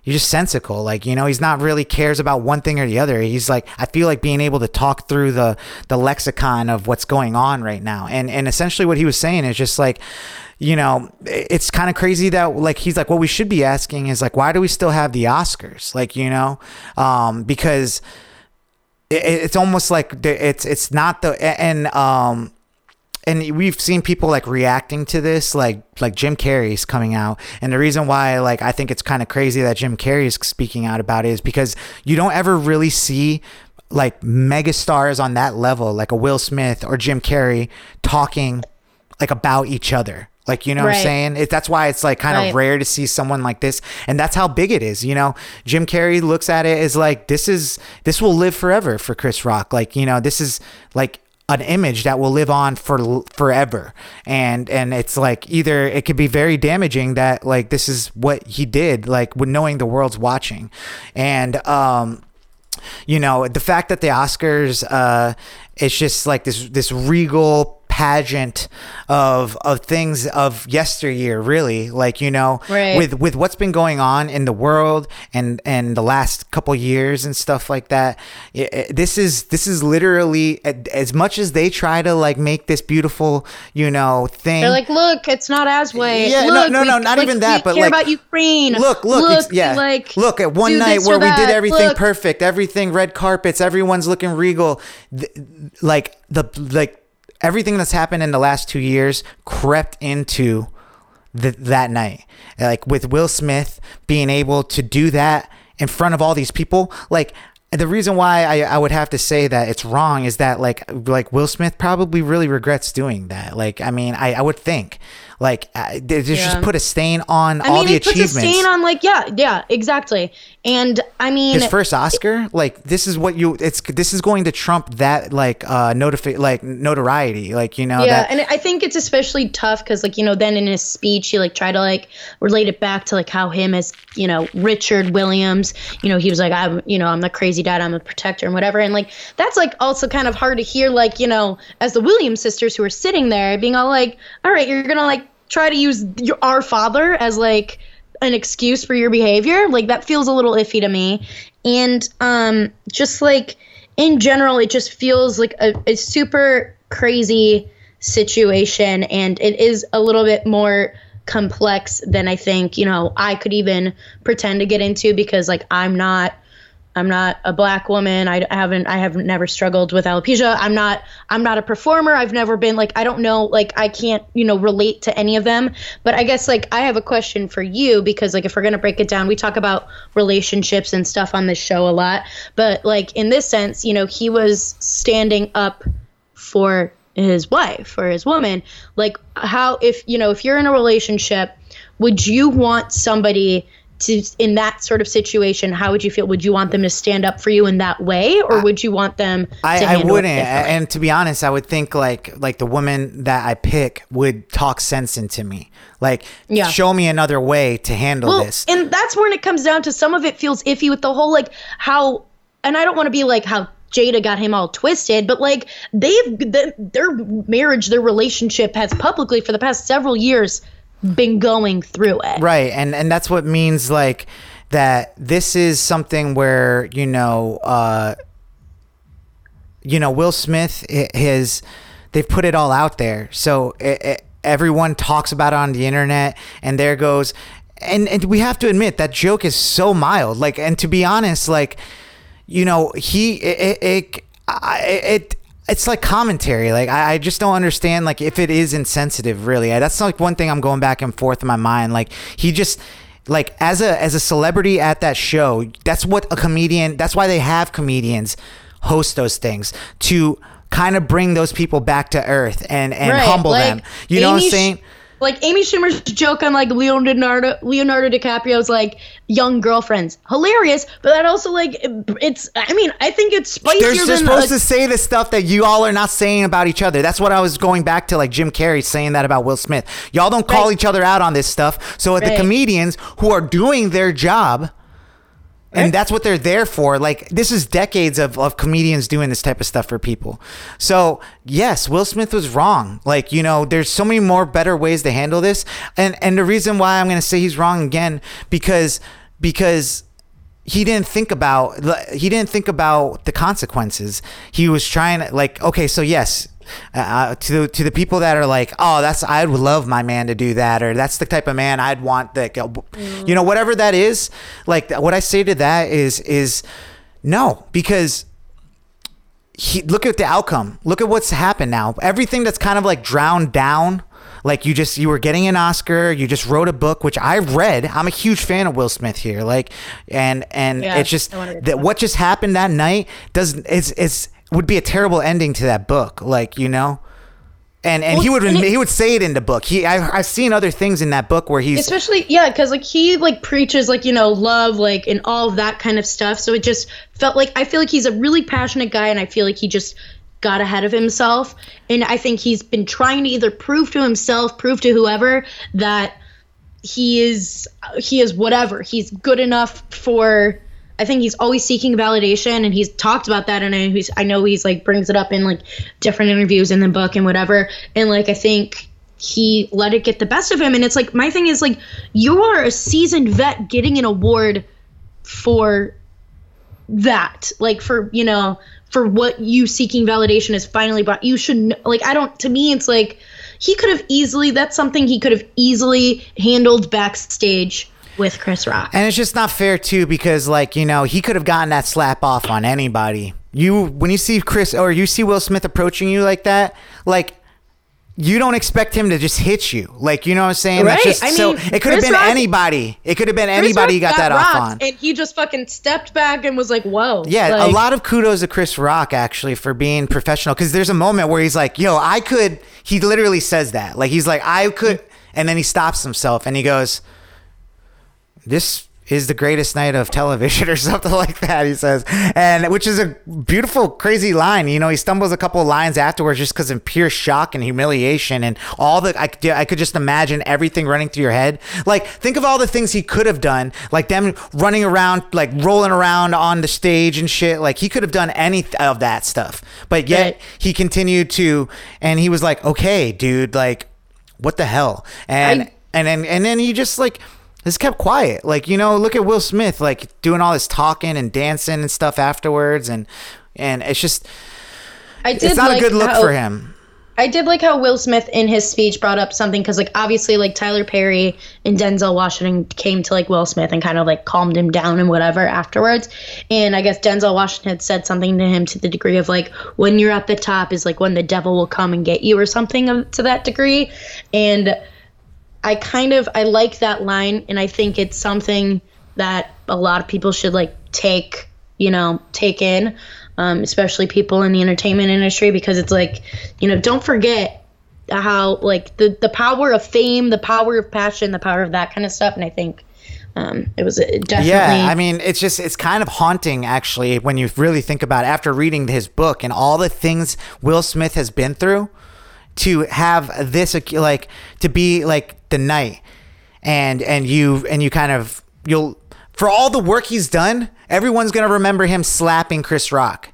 You're just sensical. Like, you know, he's not really cares about one thing or the other. He's like, I feel like being able to talk through the the lexicon of what's going on right now. And and essentially what he was saying is just like, you know, it's kind of crazy that, like, he's like, what we should be asking is, like, why do we still have the Oscars? Like, you know, um, because it, it's almost like it's, it's not the, and, um, and we've seen people like reacting to this, like, like Jim Carrey's coming out. And the reason why, like, I think it's kind of crazy that Jim Carrey is speaking out about it is because you don't ever really see like mega stars on that level, like a Will Smith or Jim Carrey, talking like about each other. Like, you know right. what I'm saying? It, that's why it's like kind right. of rare to see someone like this. And that's how big it is. You know, Jim Carrey looks at it as like, this is, this will live forever for Chris Rock. Like, you know, this is like an image that will live on for forever. And, and it's like, either it could be very damaging that like, this is what he did, like with knowing the world's watching. And, um, you know, the fact that the Oscars, uh, it's just like this, this regal pageant of of things of yesteryear, really, like, you know, right. with with what's been going on in the world and and the last couple years and stuff like that. It, it, this is this is literally, as much as they try to like make this beautiful, you know, thing, they're like, look, it's not as way. Yeah, look, no, no, no, we, not like, even that. We but care like, about Ukraine. Look, look, look yeah, like, look at one night where we did everything look. perfect, everything red carpets, everyone's looking regal, Th- like the like. Everything that's happened in the last two years crept into the, that night. Like with Will Smith being able to do that in front of all these people. Like the reason why I, I would have to say that it's wrong is that like, like Will Smith probably really regrets doing that. Like, I mean, I, I would think like I, they just, yeah. just put a stain on I all mean, the achievements. Puts a stain on like, yeah, yeah, exactly. And I mean, his first Oscar, it, like this is what you, it's, this is going to trump that like, uh, notifi- like notoriety, like, you know, yeah. That, and I think it's especially tough because like, you know, then in his speech, he like tried to like relate it back to like how him as, you know, Richard Williams, you know, he was like, I'm, you know, I'm the crazy dad, I'm a protector and whatever. And like, that's like also kind of hard to hear, like, you know, as the Williams sisters who are sitting there being all like, all right, you're going to like try to use your, our father as like an excuse for your behavior. Like that feels a little iffy to me. And um just like in general, it just feels like a, a super crazy situation, and it is a little bit more complex than I think, you know, I could even pretend to get into, because like I'm not I'm not a black woman. I haven't, I have never struggled with alopecia. I'm not, I'm not a performer. I've never been like, I don't know, like I can't, you know, relate to any of them. But I guess like I have a question for you, because like if we're going to break it down, we talk about relationships and stuff on this show a lot. But like in this sense, you know, he was standing up for his wife or his woman. Like how, if, you know, if you're in a relationship, would you want somebody to, in that sort of situation, how would you feel? Would you want them to stand up for you in that way, or would you want them to I, handle I wouldn't. It and to be honest, I would think like like the woman that I pick would talk sense into me. Like, yeah. show me another way to handle well, this. And that's when it comes down to some of it feels iffy with the whole like how, and I don't want to be like how Jada got him all twisted, but like they've the, their marriage, their relationship has publicly for the past several years been going through it, right? And and that's what means like that this is something where, you know, uh you know, Will Smith, his, they've put it all out there, so it, it, everyone talks about it on the internet, and there goes, and and we have to admit that joke is so mild, like, and to be honest, like, you know, he it it, it, it it's like commentary. Like I, I just don't understand. Like if it is insensitive, really, I, that's like one thing I'm going back and forth in my mind. Like he just, like as a as a celebrity at that show, that's what a comedian. That's why they have comedians host those things, to kind of bring those people back to earth and and right, humble like them. You Amy know what I'm saying? Sh- like Amy Schumer's joke on like Leonardo Leonardo DiCaprio's like young girlfriends, hilarious, but that also like it's, I mean, I think it's spicier they're than they're supposed the, to say the stuff that you all are not saying about each other. That's what I was going back to, like Jim Carrey saying that about Will Smith, y'all don't call right. each other out on this stuff. So at right. the comedians who are doing their job, and that's what they're there for. Like, this is decades of, of comedians doing this type of stuff for people. So, yes, Will Smith was wrong. Like, you know, there's so many more better ways to handle this. And and the reason why I'm going to say he's wrong again, because because he didn't think about he didn't think about the consequences. He was trying to, like, okay, so yes, Uh, to to the people that are like, oh, that's I would love my man to do that, or that's the type of man I'd want, that mm. you know, whatever that is. Like, what I say to that is is no, because he, look at the outcome. Look at what's happened now. Everything that's kind of like drowned down. Like you just, you were getting an Oscar. You just wrote a book, which I've read. I'm a huge fan of Will Smith here. Like, and, and yeah, it's just that what just happened that night doesn't, it's, it's, would be a terrible ending to that book. Like, you know, and, and well, he would, and he would say it in the book. He, I, I've seen other things in that book where he's especially, yeah. Cause like he like preaches like, you know, love, like, and all of that kind of stuff. So it just felt like, I feel like he's a really passionate guy, and I feel like he just got ahead of himself, and I think he's been trying to either prove to himself, prove to whoever that he is he is whatever, he's good enough for. I think he's always seeking validation, and he's talked about that, and I, he's, I know he's like brings it up in like different interviews in the book and whatever, and like I think he let it get the best of him. And it's like, my thing is like, you are a seasoned vet getting an award for that, like for, you know, for what you seeking validation is finally brought. You should, like, I don't, to me, it's like he could have easily, that's something he could have easily handled backstage with Chris Rock. And it's just not fair too, because like, you know, he could have gotten that slap off on anybody. You, when you see Chris or you see Will Smith approaching you like that, like, you don't expect him to just hit you. Like, you know what I'm saying? Right. Just, I mean, so it could have been Rock, anybody. It could have been anybody he got, got that off on. And he just fucking stepped back and was like, whoa. Yeah, like, a lot of kudos to Chris Rock, actually, for being professional. Because there's a moment where he's like, yo, I could. He literally says that. Like, he's like, I could. And then he stops himself and he goes, this is the greatest night of television, or something like that, he says. And which is a beautiful, crazy line. You know, he stumbles a couple of lines afterwards just because of pure shock and humiliation and all the, I, I could just imagine everything running through your head. Like, think of all the things he could have done, like them running around, like rolling around on the stage and shit. Like, he could have done any of that stuff, but yet right. he continued to, and he was like, okay, dude, like, what the hell? And, I- and then, and then he just like, just kept quiet. Like, you know, look at Will Smith, like doing all this talking and dancing and stuff afterwards, and and it's just I did it's not like a good look how, for him. I did like how Will Smith in his speech brought up something, because like obviously like Tyler Perry and Denzel Washington came to like Will Smith and kind of like calmed him down and whatever afterwards, and I guess Denzel Washington had said something to him to the degree of like, when you're at the top is like when the devil will come and get you, or something of, to that degree. And I kind of, I like that line, and I think it's something that a lot of people should like take, you know, take in, um, especially people in the entertainment industry, because it's like, you know, don't forget how like the, the power of fame, the power of passion, the power of that kind of stuff. And I think um, it was definitely. Yeah, I mean, it's just, it's kind of haunting actually when you really think about it, after reading his book and all the things Will Smith has been through, to have this, like, to be like, the night and and you and you kind of you'll for all the work he's done, everyone's gonna remember him slapping Chris Rock,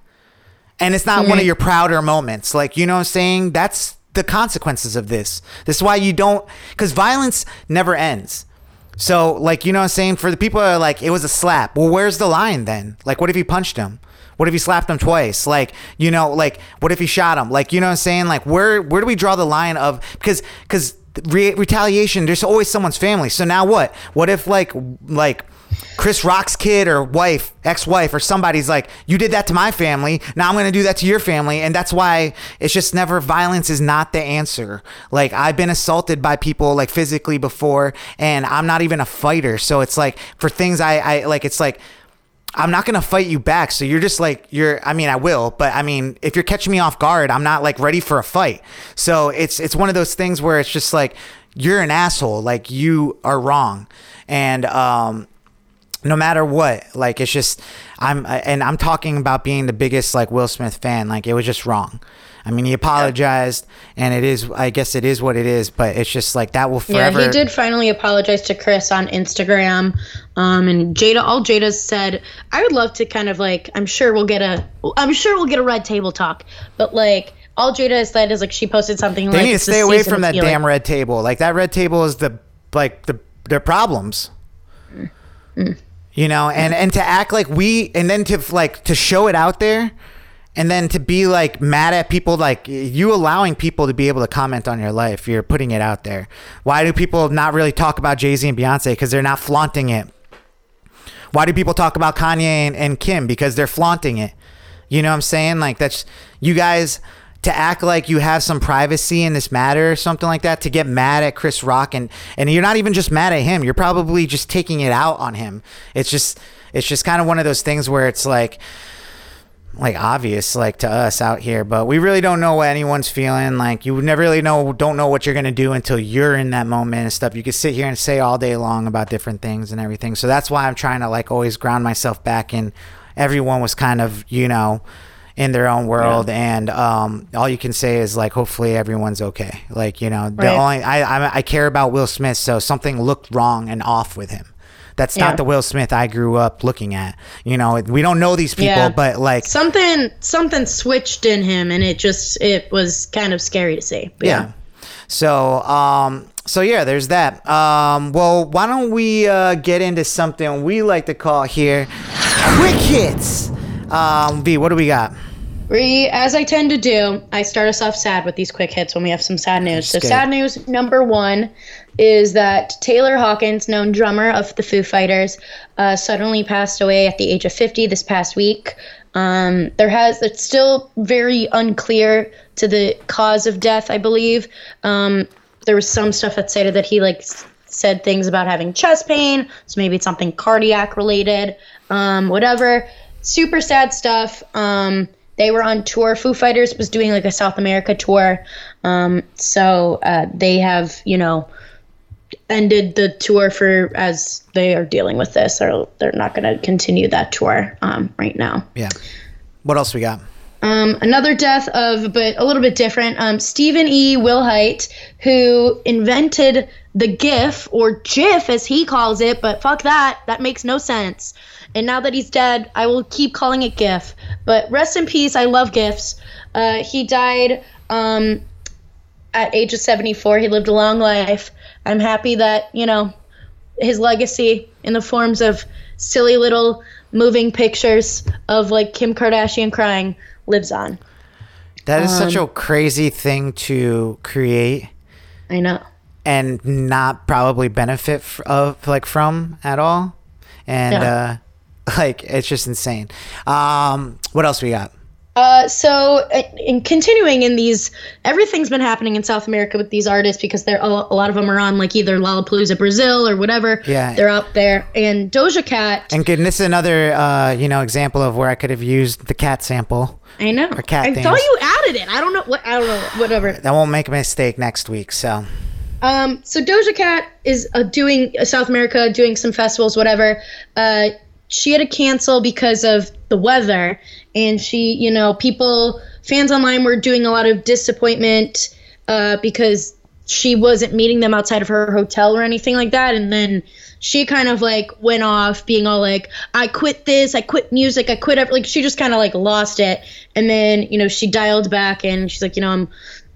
and it's not mm-hmm. one of your prouder moments, like, you know what I'm saying? That's the consequences of this. This is why you don't, because violence never ends. So like, you know what I'm saying, for the people that are like, it was a slap, well, where's the line then? Like, what if he punched him? What if he slapped him twice? Like, you know, like, what if he shot him? Like, you know what I'm saying? Like, where where do we draw the line of, because because Re- retaliation, there's always someone's family. So now what? What if like like Chris Rock's kid or wife, ex-wife or somebody's like, you did that to my family, now I'm gonna do that to your family? And that's why it's just never, violence is not the answer. Like, I've been assaulted by people like physically before, and I'm not even a fighter. So it's like, for things I, I like, it's like, I'm not going to fight you back. So you're just like, you're, I mean, I will, but I mean, if you're catching me off guard, I'm not like ready for a fight. So it's, it's one of those things where it's just like, you're an asshole. Like, you are wrong. And, um, no matter what, like, it's just, I'm, and I'm talking about being the biggest like Will Smith fan. Like, it was just wrong. I mean, he apologized, and it is, I guess it is what it is, but it's just like, that will forever. Yeah, he did finally apologize to Chris on Instagram. Um, and Jada, all Jada said, I would love to kind of like, I'm sure we'll get a, I'm sure we'll get a red table talk, but like, all Jada has said is like, she posted something like, they need to stay away from that damn red table. Like, that red table is the, like the, their problems. Mm-hmm. You know, and, and to act like we, and then to like, to show it out there. And then to be like mad at people, like you allowing people to be able to comment on your life. You're putting it out there. Why do people not really talk about Jay-Z and Beyonce? Because they're not flaunting it. Why do people talk about Kanye and, and Kim? Because they're flaunting it. You know what I'm saying? Like, that's, you guys, to act like you have some privacy in this matter or something like that, to get mad at Chris Rock. And, and you're not even just mad at him. You're probably just taking it out on him. It's just, it's just kind of one of those things where it's like, like obvious, like to us out here, but we really don't know what anyone's feeling. Like, you never really know, don't know what you're going to do until you're in that moment and stuff. You can sit here and say all day long about different things and everything. So that's why I'm trying to like always ground myself back in. Everyone was kind of, you know, in their own world. Yeah. And, um, all you can say is like, hopefully everyone's okay. Like, you know, the right. only, I, I, I care about Will Smith. So something looked wrong and off with him. That's yeah. not the Will Smith I grew up looking at. You know, we don't know these people, yeah. but like something, something switched in him, and it just, it was kind of scary to see. Yeah. yeah. So, um, so yeah, there's that. Um, well, why don't we uh, get into something we like to call here quick hits? Um, V, what do we got? We, as I tend to do, I start us off sad with these quick hits when we have some sad news. So, sad news number one is that Taylor Hawkins, known drummer of the Foo Fighters, uh, suddenly passed away at the age of fifty this past week. Um, there has, it's still very unclear to the cause of death, I believe. Um, there was some stuff that stated that he like said things about having chest pain, so maybe it's something cardiac related, um, whatever. Super sad stuff. Um, they were on tour. Foo Fighters was doing like a South America tour. Um, so uh, they have, you know, ended the tour for, as they are dealing with this, or they're not going to continue that tour um, right now. Yeah. What else we got? Um, another death of, but a little bit different. Um, Stephen E. Wilhite, who invented the GIF, or GIF as he calls it, but fuck that, that makes no sense. And now that he's dead, I will keep calling it GIF. But rest in peace, I love GIFs. Uh, he died um, at age of seventy-four. He lived a long life. I'm happy that, you know, his legacy in the forms of silly little moving pictures of like Kim Kardashian crying lives on. That is um, such a crazy thing to create. I know. And not probably benefit f- of like from at all. And yeah. uh, like, it's just insane. Um, what else we got? Uh, so in continuing in these, everything's been happening in South America with these artists because they're all, a lot of them are on like either Lollapalooza Brazil or whatever. Yeah. They're out there. And Doja Cat. And this is another, uh, you know, example of where I could have used the cat sample. I know. Or cat I things. Thought you added it. I don't know. What I don't know. Whatever. I won't make a mistake next week. So. Um. So Doja Cat is uh, doing uh, South America, doing some festivals, whatever. Uh, she had to cancel because of the weather. And she, you know, people, fans online were doing a lot of disappointment uh, because she wasn't meeting them outside of her hotel or anything like that. And then she kind of like went off being all like, I quit this, I quit music, I quit everything. Like she just kind of like lost it. And then, you know, she dialed back and she's like, you know, I'm,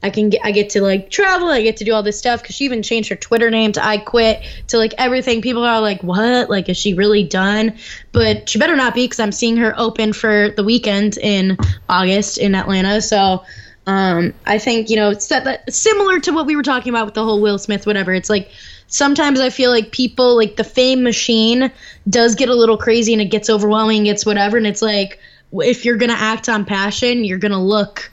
I can get, I get to like travel, I get to do all this stuff. Cause she even changed her Twitter name to I Quit to like everything. People are like, what? Like, is she really done? But she better not be, cause I'm seeing her open for the weekend in August in Atlanta. So um, I think, you know, it's that, that similar to what we were talking about with the whole Will Smith, whatever. It's like, sometimes I feel like people, like the fame machine does get a little crazy and it gets overwhelming. It's whatever. And it's like, if you're going to act on passion, you're going to look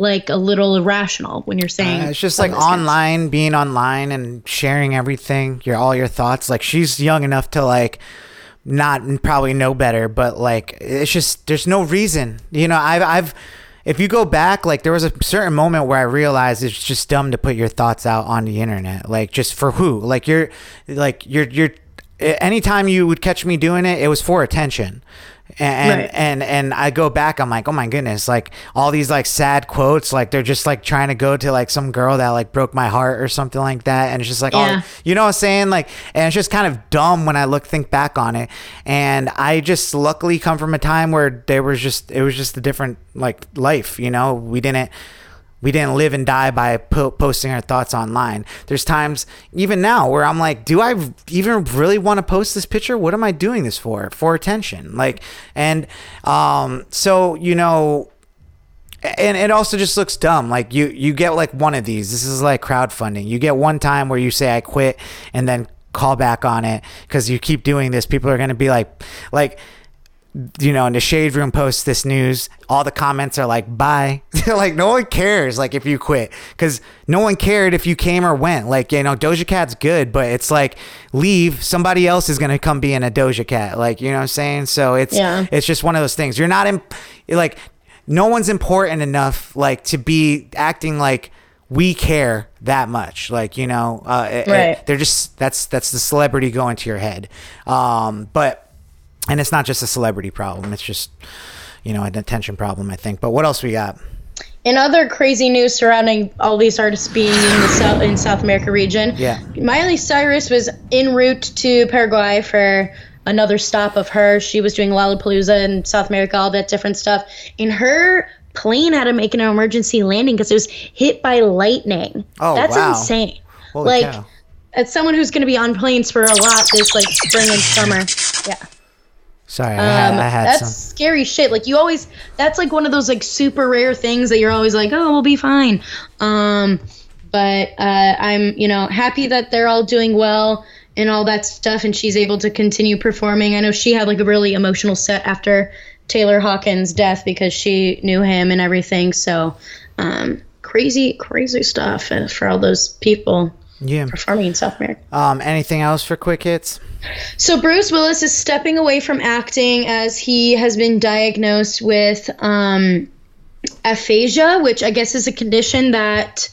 like a little irrational when you're saying uh, it's just like online guys. Being online and sharing everything, your all your thoughts. Like she's young enough to like not probably know better, but like it's just there's no reason, you know. I've I've if you go back, like there was a certain moment where I realized it's just dumb to put your thoughts out on the internet, like just for who, like you're like you're you're anytime you would catch me doing it, it was for attention. And, right. and and I go back, I'm like, oh my goodness, like all these like sad quotes, like they're just like trying to go to like some girl that like broke my heart or something like that. And it's just like, yeah. oh, you know what I'm saying? Like, and it's just kind of dumb when I look, think back on it. And I just luckily come from a time where there was just, it was just a different like life, you know, we didn't, we didn't live and die by po- posting our thoughts online. There's times even now where I'm like, do I even really want to post this picture? What am I doing this for? For attention. Like, and um, so, you know, And it also just looks dumb. Like you, you get like one of these. This is like crowdfunding. You get one time where you say I quit and then call back on it because you keep doing this. People are going to be like, like, you know, in the Shade Room posts this news, all the comments are like, bye. Like no one cares. Like if you quit, because no one cared if you came or went. Like, you know, Doja Cat's good, but it's like leave. Somebody else is going to come be in a Doja Cat. Like, you know what I'm saying? So it's, yeah. it's just one of those things. You're not in like, no one's important enough, like, to be acting like we care that much. Like, you know, uh, it, right. it, they're just, that's, that's the celebrity going to your head. Um, but, and it's not just a celebrity problem. It's just, you know, an attention problem, I think. But what else we got? In other crazy news surrounding all these artists being in the South, in South America region, yeah. Miley Cyrus was en route to Paraguay for another stop of her. She was doing Lollapalooza in South America, all that different stuff. And her plane had to make an emergency landing because it was hit by lightning. Oh, that's wow. insane. Holy like, cow. As someone who's going to be on planes for a lot this like spring and summer. Yeah. Sorry, um, I had, I had that's some. Scary shit. Like you always, that's like one of those like super rare things that you're always like, oh, we'll be fine. Um, but uh, I'm, you know, happy that they're all doing well and all that stuff, and she's able to continue performing. I know she had like a really emotional set after Taylor Hawkins' death because she knew him and everything. So um, crazy, crazy stuff for all those people yeah. performing in South America. Um, anything else for quick hits? So Bruce Willis is stepping away from acting as he has been diagnosed with um, aphasia, which I guess is a condition that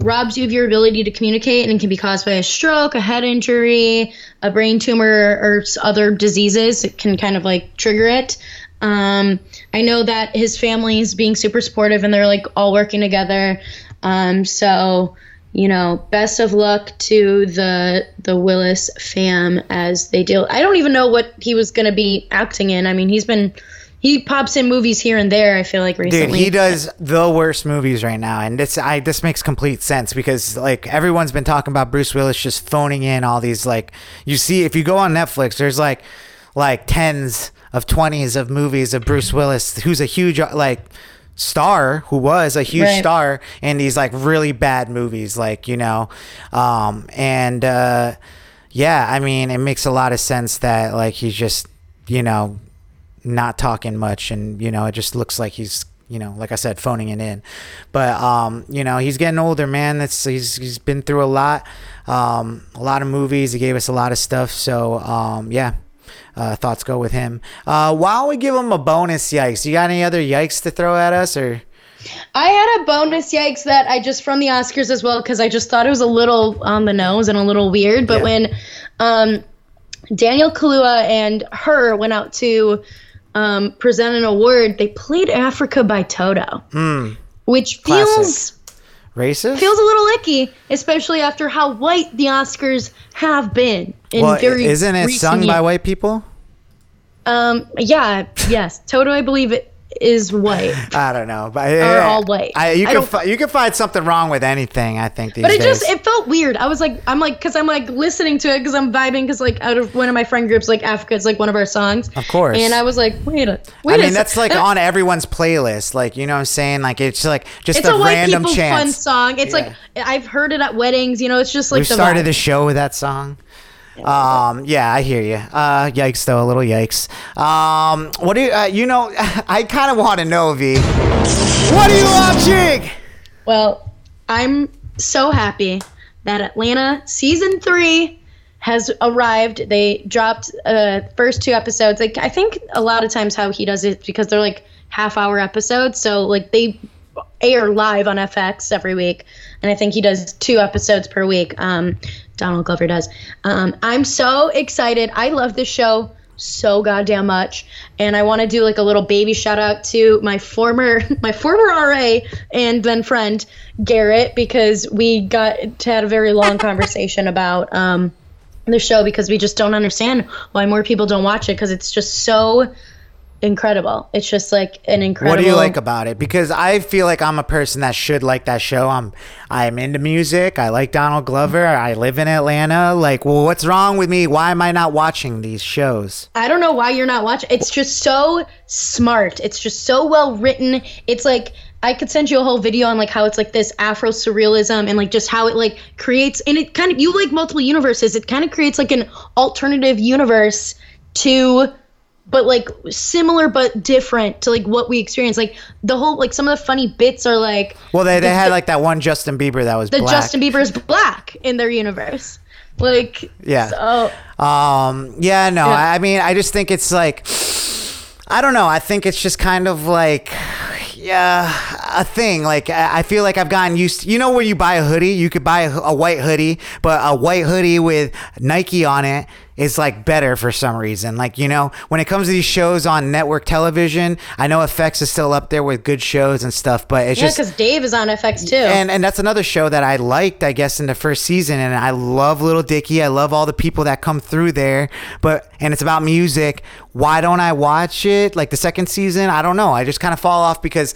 robs you of your ability to communicate, and it can be caused by a stroke, a head injury, a brain tumor, or other diseases. It can kind of like trigger it. Um, I know that his family is being super supportive and they're like all working together. Um, so, you know, best of luck to the the Willis fam as they deal. I don't even know what he was going to be acting in. I mean, he's been... He pops in movies here and there, I feel like, recently. Dude, he does the worst movies right now. And this, I, this makes complete sense because, like, everyone's been talking about Bruce Willis just phoning in all these, like... You see, if you go on Netflix, there's, like, like tens of twenties of movies of Bruce Willis, who's a huge, like... star who was a huge right. star in these like really bad movies, like, you know, um and uh yeah I mean, it makes a lot of sense that like he's just, you know, not talking much, and, you know, it just looks like he's, you know, like I said, phoning it in. But um you know, he's getting older, man. That's he's he's been through a lot, um a lot of movies. He gave us a lot of stuff. So um yeah Uh, thoughts go with him. Uh, why don't we give him a bonus yikes? You got any other yikes to throw at us? Or I had a bonus yikes that I just from the Oscars as well, because I just thought it was a little on the nose and a little weird. But yeah. when um, Daniel Kaluuya and her went out to um, present an award, they played Africa by Toto, mm. which Classic. feels... Racist? Feels a little icky, especially after how white the Oscars have been. In well, very isn't it sung years. by white people? Um. Yeah. Yes. Toto, I believe it is white. I don't know, but yeah, or all white. I, you I can fi- you can find something wrong with anything, I think. These but it days. just it felt weird. I was like, I'm like, because I'm like listening to it because I'm vibing because like out of one of my friend groups, like Africa, it's like one of our songs. Of course. And I was like, wait a, wait. I mean, a that's like on everyone's playlist. Like, you know what I'm saying? Like it's like just it's a, a white random people chance. Fun song. It's yeah. like I've heard it at weddings. You know, it's just like we started vibe. the show with that song. Um, yeah, I hear you. Uh, yikes though, a little yikes. Um, what do you, uh, you know, I kind of want to know, V, what are you watching? Well, I'm so happy that Atlanta season three has arrived. They dropped, uh, first two episodes. Like, I think a lot of times how he does it, because they're like half hour episodes. So like they air live on F X every week. And I think he does two episodes per week. Um, Donald Glover does. Um, I'm so excited. I love this show so goddamn much. And I want to do like a little baby shout out to my former my former R A and then friend Garrett, because we got to had a very long conversation about um, the show because we just don't understand why more people don't watch it because it's just so incredible. It's just like an incredible. What do you like about it? Because I feel like I'm a person that should like that show. I'm I'm into music. I like Donald Glover. I live in Atlanta. Like, well, what's wrong with me? Why am I not watching these shows? I don't know why you're not watching. It's just so smart. It's just so well written. It's like I could send you a whole video on like how it's like this Afro surrealism and like just how it like creates, and it kind of, you like multiple universes. It kind of creates like an alternative universe to, but like similar but different to like what we experience. Like the whole, like some of the funny bits are like, well, they, they the, had like that one Justin Bieber that was the black. Justin Bieber is black in their universe. Like, yeah. So, um, yeah, no, yeah. I mean, I just think it's like, I don't know. I think it's just kind of like, yeah, a thing. Like, I feel like I've gotten used to, you know, when you buy a hoodie, you could buy a, a white hoodie, but a white hoodie with Nike on it is like better for some reason. Like, you know, when it comes to these shows on network television, I know F X is still up there with good shows and stuff, but it's yeah, just because Dave is on F X too, and and that's another show that I liked, I guess, in the first season. And I love Little Dicky. I love all the people that come through there, but and it's about music. Why don't I watch it? Like the second season, I don't know. I just kind of fall off because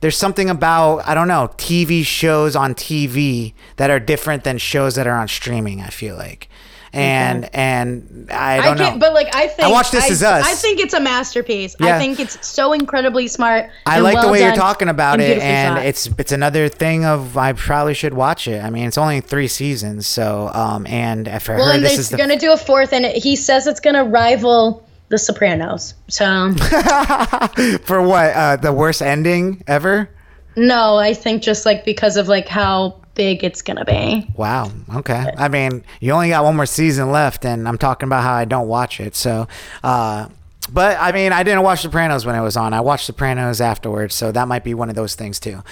there's something about, I don't know, T V shows on T V that are different than shows that are on streaming. I feel like. And mm-hmm. and I don't I can't, know, but like I think I watch This I, Is Us. I think it's a masterpiece. Yeah. I think it's so incredibly smart. I and like well the way you're talking about and it, and shot. it's it's another thing of I probably should watch it. I mean, it's only three seasons, so um, and for well, her, and this is the gonna do a fourth, and he says it's gonna rival The Sopranos. So for what uh, the worst ending ever? No, I think just like because of like how big it's gonna be. Wow. Okay. I mean, you only got one more season left, and I'm talking about how I don't watch it. So, uh, but I mean, I didn't watch Sopranos when it was on. I watched Sopranos afterwards, so that might be one of those things too.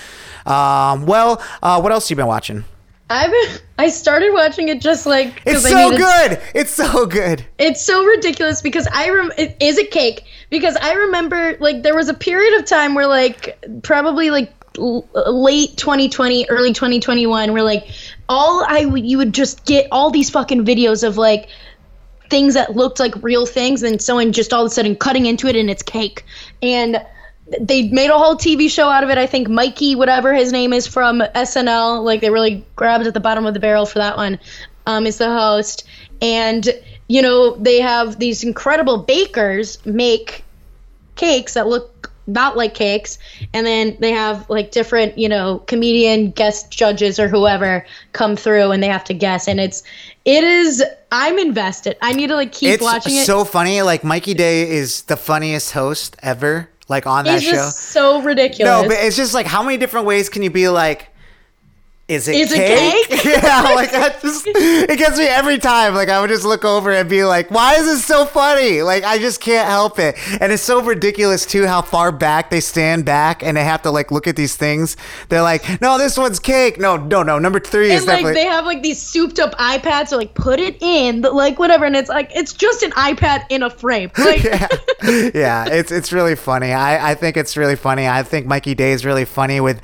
Um, well, uh, what else you been watching? I've been, I started watching it just like it's so I needed, good. It's so good. It's so ridiculous because I rem- it is a cake because I remember like there was a period of time where like probably like. late twenty twenty, early twenty twenty-one, where like all I would you would just get all these fucking videos of like things that looked like real things, and someone just all of a sudden cutting into it and it's cake, and they made a whole T V show out of it. I think Mikey, whatever his name is, from S N L, like they really grabbed at the bottom of the barrel for that one, um is the host, and you know they have these incredible bakers make cakes that look not like cakes, and then they have like different, you know, comedian guest judges or whoever come through, and they have to guess, and it's it is I'm invested. I need to like keep it's watching it. It's so funny. Like Mikey Day is the funniest host ever, like on that show. It's just so ridiculous. No, but it's just like how many different ways can you be like, is it is cake? It cake? Yeah, like I just, it gets me every time. Like I would just look over and be like, why is this so funny? Like I just can't help it. And it's so ridiculous too how far back they stand back and they have to like look at these things. They're like, no, this one's cake. No, no, no. Number three and is like, definitely. They have like these souped up iPads. So like put it in, but, like whatever. And it's like, it's just an iPad in a frame. Like- yeah. yeah, it's it's really funny. I, I think it's really funny. I think Mikey Day is really funny with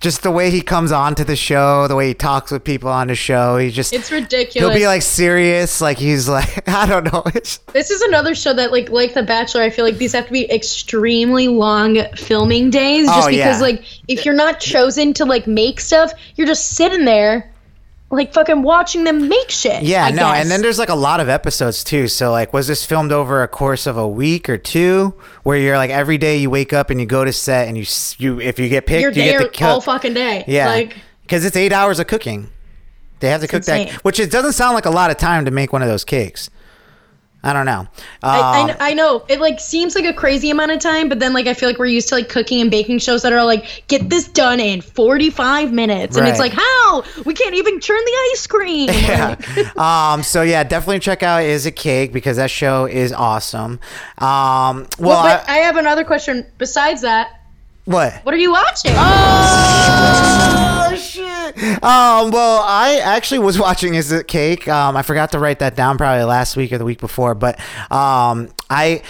just the way he comes on to the show, the way he talks with people on the show. He just, it's ridiculous. He'll be like serious. Like he's like, I don't know. It's, this is another show that like, like The Bachelor, I feel like these have to be extremely long filming days just oh, because yeah. like, if you're not chosen to like make stuff, you're just sitting there like fucking watching them make shit. Yeah, I no. guess. And then there's like a lot of episodes too. So like, was this filmed over a course of a week or two where you're like every day you wake up and you go to set and you, you if you get picked, you're you there get to cook. All fucking day. Yeah. Like, cause it's eight hours of cooking. They have to cook insane. that, which it doesn't sound like a lot of time to make one of those cakes. I don't know. Um, I, I, I know it like seems like a crazy amount of time, but then like I feel like we're used to like cooking and baking shows that are like get this done in forty-five minutes, right. And it's like how we can't even churn the ice cream. Yeah. um. So yeah, definitely check out Is It Cake because that show is awesome. Um. Well, well but I, I have another question besides that. What? What are you watching? Oh shit. Um, well, I actually was watching Is It Cake? Um, I forgot to write that down probably last week or the week before, but um, I...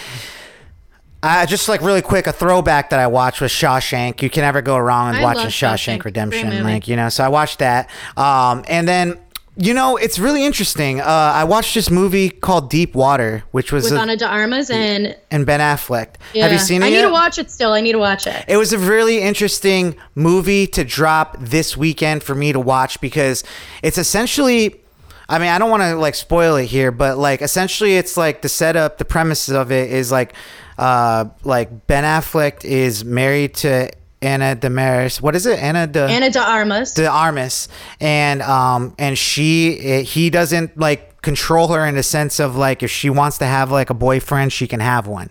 I just like really quick, a throwback that I watched was Shawshank. You can never go wrong with watching Shawshank, Shawshank Redemption. Like, you know, so I watched that. Um, and then, you know, it's really interesting. Uh, I watched this movie called Deep Water, which was with a, Ana de Armas and and Ben Affleck. Yeah. Have you seen it? I need yet? to watch it still. I need to watch it. It was a really interesting movie to drop this weekend for me to watch because it's essentially, I mean, I don't want to like spoil it here, but like essentially, it's like the setup, the premise of it is like, uh, like Ben Affleck is married to Ana de Maris. What is it? Ana de Ana de Armas. De Armas, and um, and she he doesn't like control her in the sense of like if she wants to have like a boyfriend, she can have one.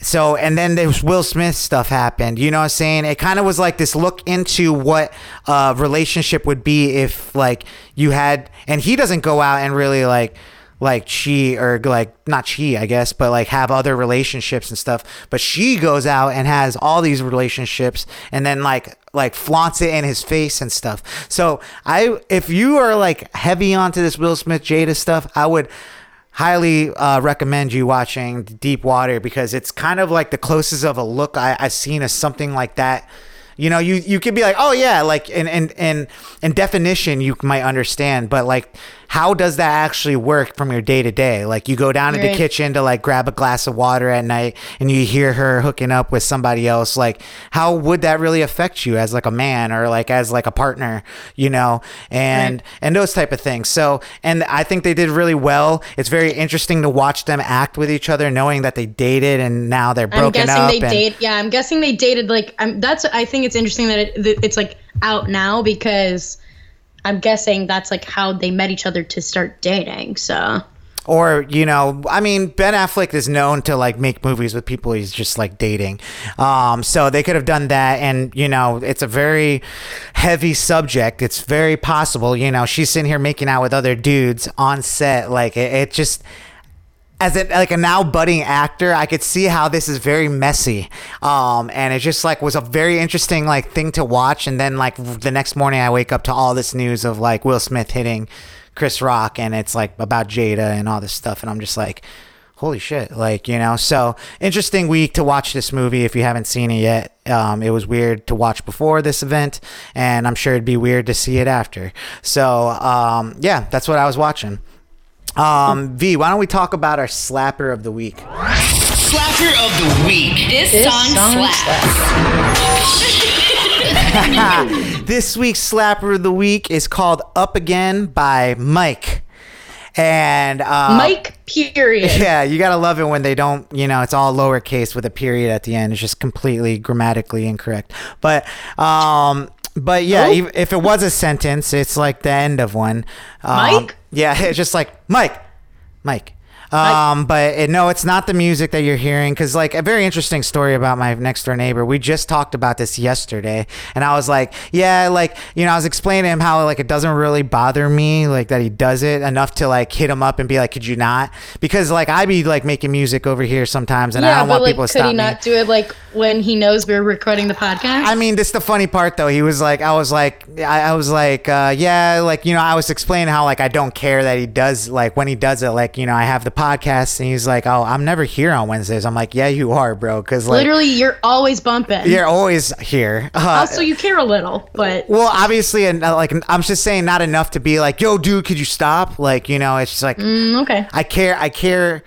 So, and then this Will Smith stuff happened, you know what I'm saying? It kind of was like this look into what a relationship would be if like you had, and he doesn't go out and really like, like she or like not she, I guess, but like have other relationships and stuff. But she goes out and has all these relationships and then like, like flaunts it in his face and stuff. So I, if you are like heavy onto this Will Smith Jada stuff, I would highly uh, recommend you watching Deep Water because it's kind of like the closest of a look I, I've seen as something like that. You know, you, you could be like, oh yeah, like in, in, in, in definition, you might understand, but like, how does that actually work from your day to day? Like you go down to right. the kitchen to like grab a glass of water at night and you hear her hooking up with somebody else. Like how would that really affect you as like a man or like as like a partner, you know, and, right. and those type of things. So, and I think they did really well. It's very interesting to watch them act with each other, knowing that they dated and now they're broken I'm guessing up. They and, date, yeah, I'm guessing they dated like, I'm, that's, I think it's interesting that, it, that it's like out now because I'm guessing that's like how they met each other to start dating. So, or you know, I mean, Ben Affleck is known to like make movies with people he's just like dating. Um, so they could have done that, and you know, it's a very heavy subject. It's very possible, you know, she's sitting here making out with other dudes on set. Like it, it just. As a, like a now budding actor, I could see how this is very messy. Um, and it just like was a very interesting like thing to watch. And then like the next morning I wake up to all this news of like Will Smith hitting Chris Rock and it's like about Jada and all this stuff. And I'm just like, holy shit. Like, you know, so interesting week to watch this movie. If you haven't seen it yet, um, it was weird to watch before this event and I'm sure it'd be weird to see it after. So, um, yeah, that's what I was watching. Um, V, why don't we talk about our slapper of the week? Slapper of the week. This, this song, song slaps. slaps. This week's slapper of the week is called Up Again by Mike. And uh, Mike period. Yeah, you gotta love it when they don't, you know, it's all lowercase with a period at the end. It's just completely grammatically incorrect. But um But yeah, oh. if it was a sentence, it's like the end of one. Um, Mike? Yeah, it's just like, Mike, Mike. Um, Mike. But it, no, it's not the music that you're hearing because like a very interesting story about my next door neighbor. We just talked about this yesterday and I was like, yeah, like, you know, I was explaining to him how like it doesn't really bother me like that he does it enough to like hit him up and be like, could you not? Because like I be like making music over here sometimes and yeah, I don't but, want like, people to stop me. Could he not do it like when he knows we're recording the podcast? I mean, this is the funny part though. He was like, I was like, I, I was like, uh, yeah, like, you know, I was explaining how like I don't care that he does like when he does it, like, you know, I have the podcast and he's like, oh, I'm never here on Wednesdays. I'm like, yeah, you are, bro, because like, literally you're always bumping, you're always here. Uh, also you care a little, but well obviously, and like I'm just saying not enough to be like, yo dude, could you stop? Like, you know, it's just like mm, okay, I care I care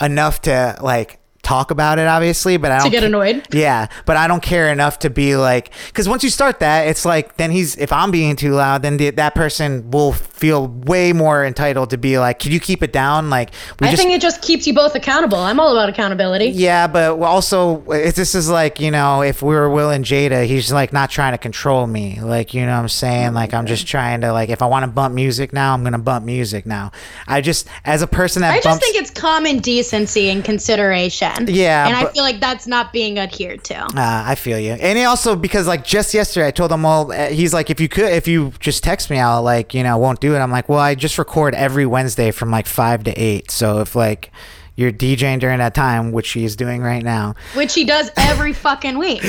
enough to like talk about it obviously, but I don't to get annoyed. Yeah, but I don't care enough to be like, because once you start that, it's like then he's, if I'm being too loud, then the, that person will feel way more entitled to be like, can you keep it down? Like we I just, think it just keeps you both accountable. I'm all about accountability. Yeah, but also it, this is like, you know, if we were Will and Jada, he's like not trying to control me, like, you know what I'm saying? Like I'm just trying to like, if I want to bump music now, I'm gonna bump music now. I just as a person that I just bumps, think it's common decency and consideration. Yeah, and but, I feel like that's not being adhered to. Uh, I feel you, and he also because like just yesterday I told him, well, he's like, if you could, if you just text me, I'll like, you know, won't do it. I'm like, well, I just record every Wednesday from like five to eight, so if like you're DJing during that time, which he is doing right now, which he does every fucking week.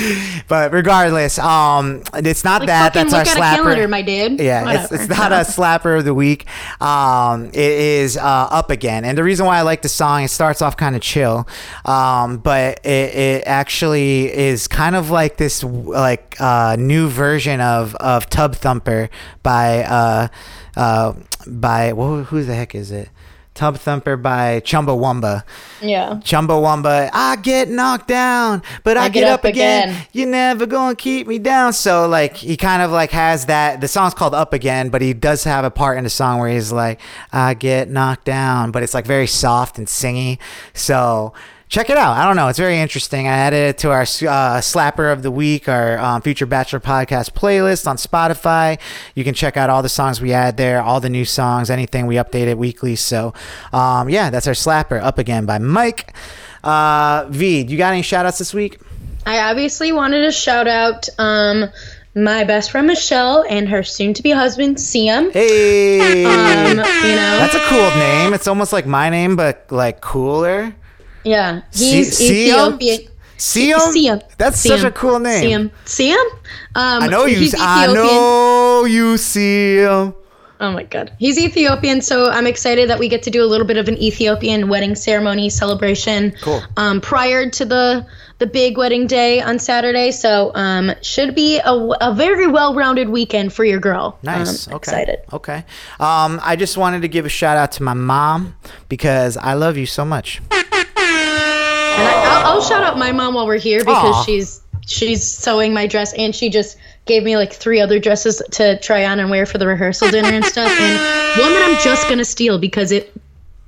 But regardless, um, it's not like that. That's our slapper, calendar, my dude. Yeah, it's, it's not a slapper of the week. Um, it is uh, Up Again, and the reason why I like the song, it starts off kind of chill, um, but it, it actually is kind of like this like uh, new version of of Tub Thumper by uh, uh, by who, who the heck is it? Tub Thumper by Chumbawamba. Yeah. Chumbawamba. I get knocked down, but I, I get, get up, up again. again. You're never gonna keep me down. So like he kind of like has that. The song's called Up Again, but he does have a part in the song where he's like, I get knocked down, but it's like very soft and singy. So check it out. I don't know. It's very interesting. I added it to our uh, Slapper of the Week, our um, Future Bachelor podcast playlist on Spotify. You can check out all the songs we add there, all the new songs, anything. We update it weekly. So, um, yeah, that's our Slapper Up Again by Mike. Uh, V, you got any shout-outs this week? I obviously wanted to shout-out um, my best friend Michelle and her soon-to-be husband, Sam. Hey! Um, you know, that's a cool name. It's almost like my name, but, like, cooler. Yeah, he's C- Ethiopian. Siam? That's Siam. Such a cool name. Siam. Siam? Um, I know you. I know you, Siam. Oh my God, he's Ethiopian, so I'm excited that we get to do a little bit of an Ethiopian wedding ceremony celebration. Cool. Um, prior to the the big wedding day on Saturday, so um, should be a, a very well-rounded weekend for your girl. Nice. Um, okay. Excited. Okay. Um, I just wanted to give a shout out to my mom because I love you so much. And I, I'll, I'll shout out my mom while we're here because Aww. she's she's sewing my dress, and she just gave me like three other dresses to try on and wear for the rehearsal dinner and stuff, and one that I'm just gonna steal because it,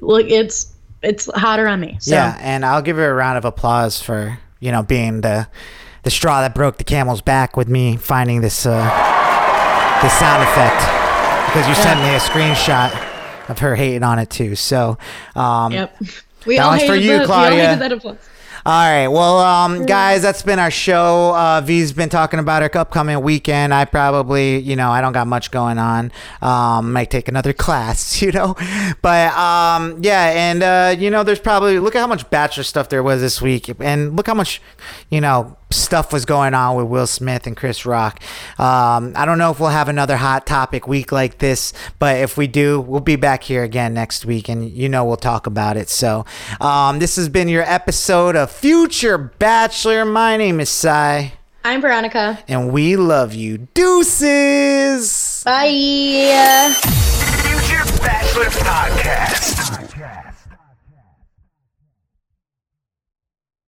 like, it's it's hotter on me. So. Yeah, and I'll give her a round of applause for, you know, being the the straw that broke the camel's back with me finding this uh, this sound effect because you yeah. sent me a screenshot of her hating on it too. So um, yep. We that one's for you, that. Claudia. That all right. Well, um, guys, that's been our show. Uh, V's been talking about her upcoming weekend. I probably, you know, I don't got much going on. Um, might take another class, you know. But, um, yeah, and, uh, you know, there's probably, look at how much Bachelor stuff there was this week. And look how much, you know, stuff was going on with Will Smith and Chris Rock. Um, I don't know if we'll have another hot topic week like this, but if we do, we'll be back here again next week, and you know we'll talk about it. So um, this has been your episode of Future Bachelor. My name is Sai. I'm Veronica. And we love you. Deuces. Bye. Future Bachelor Podcast.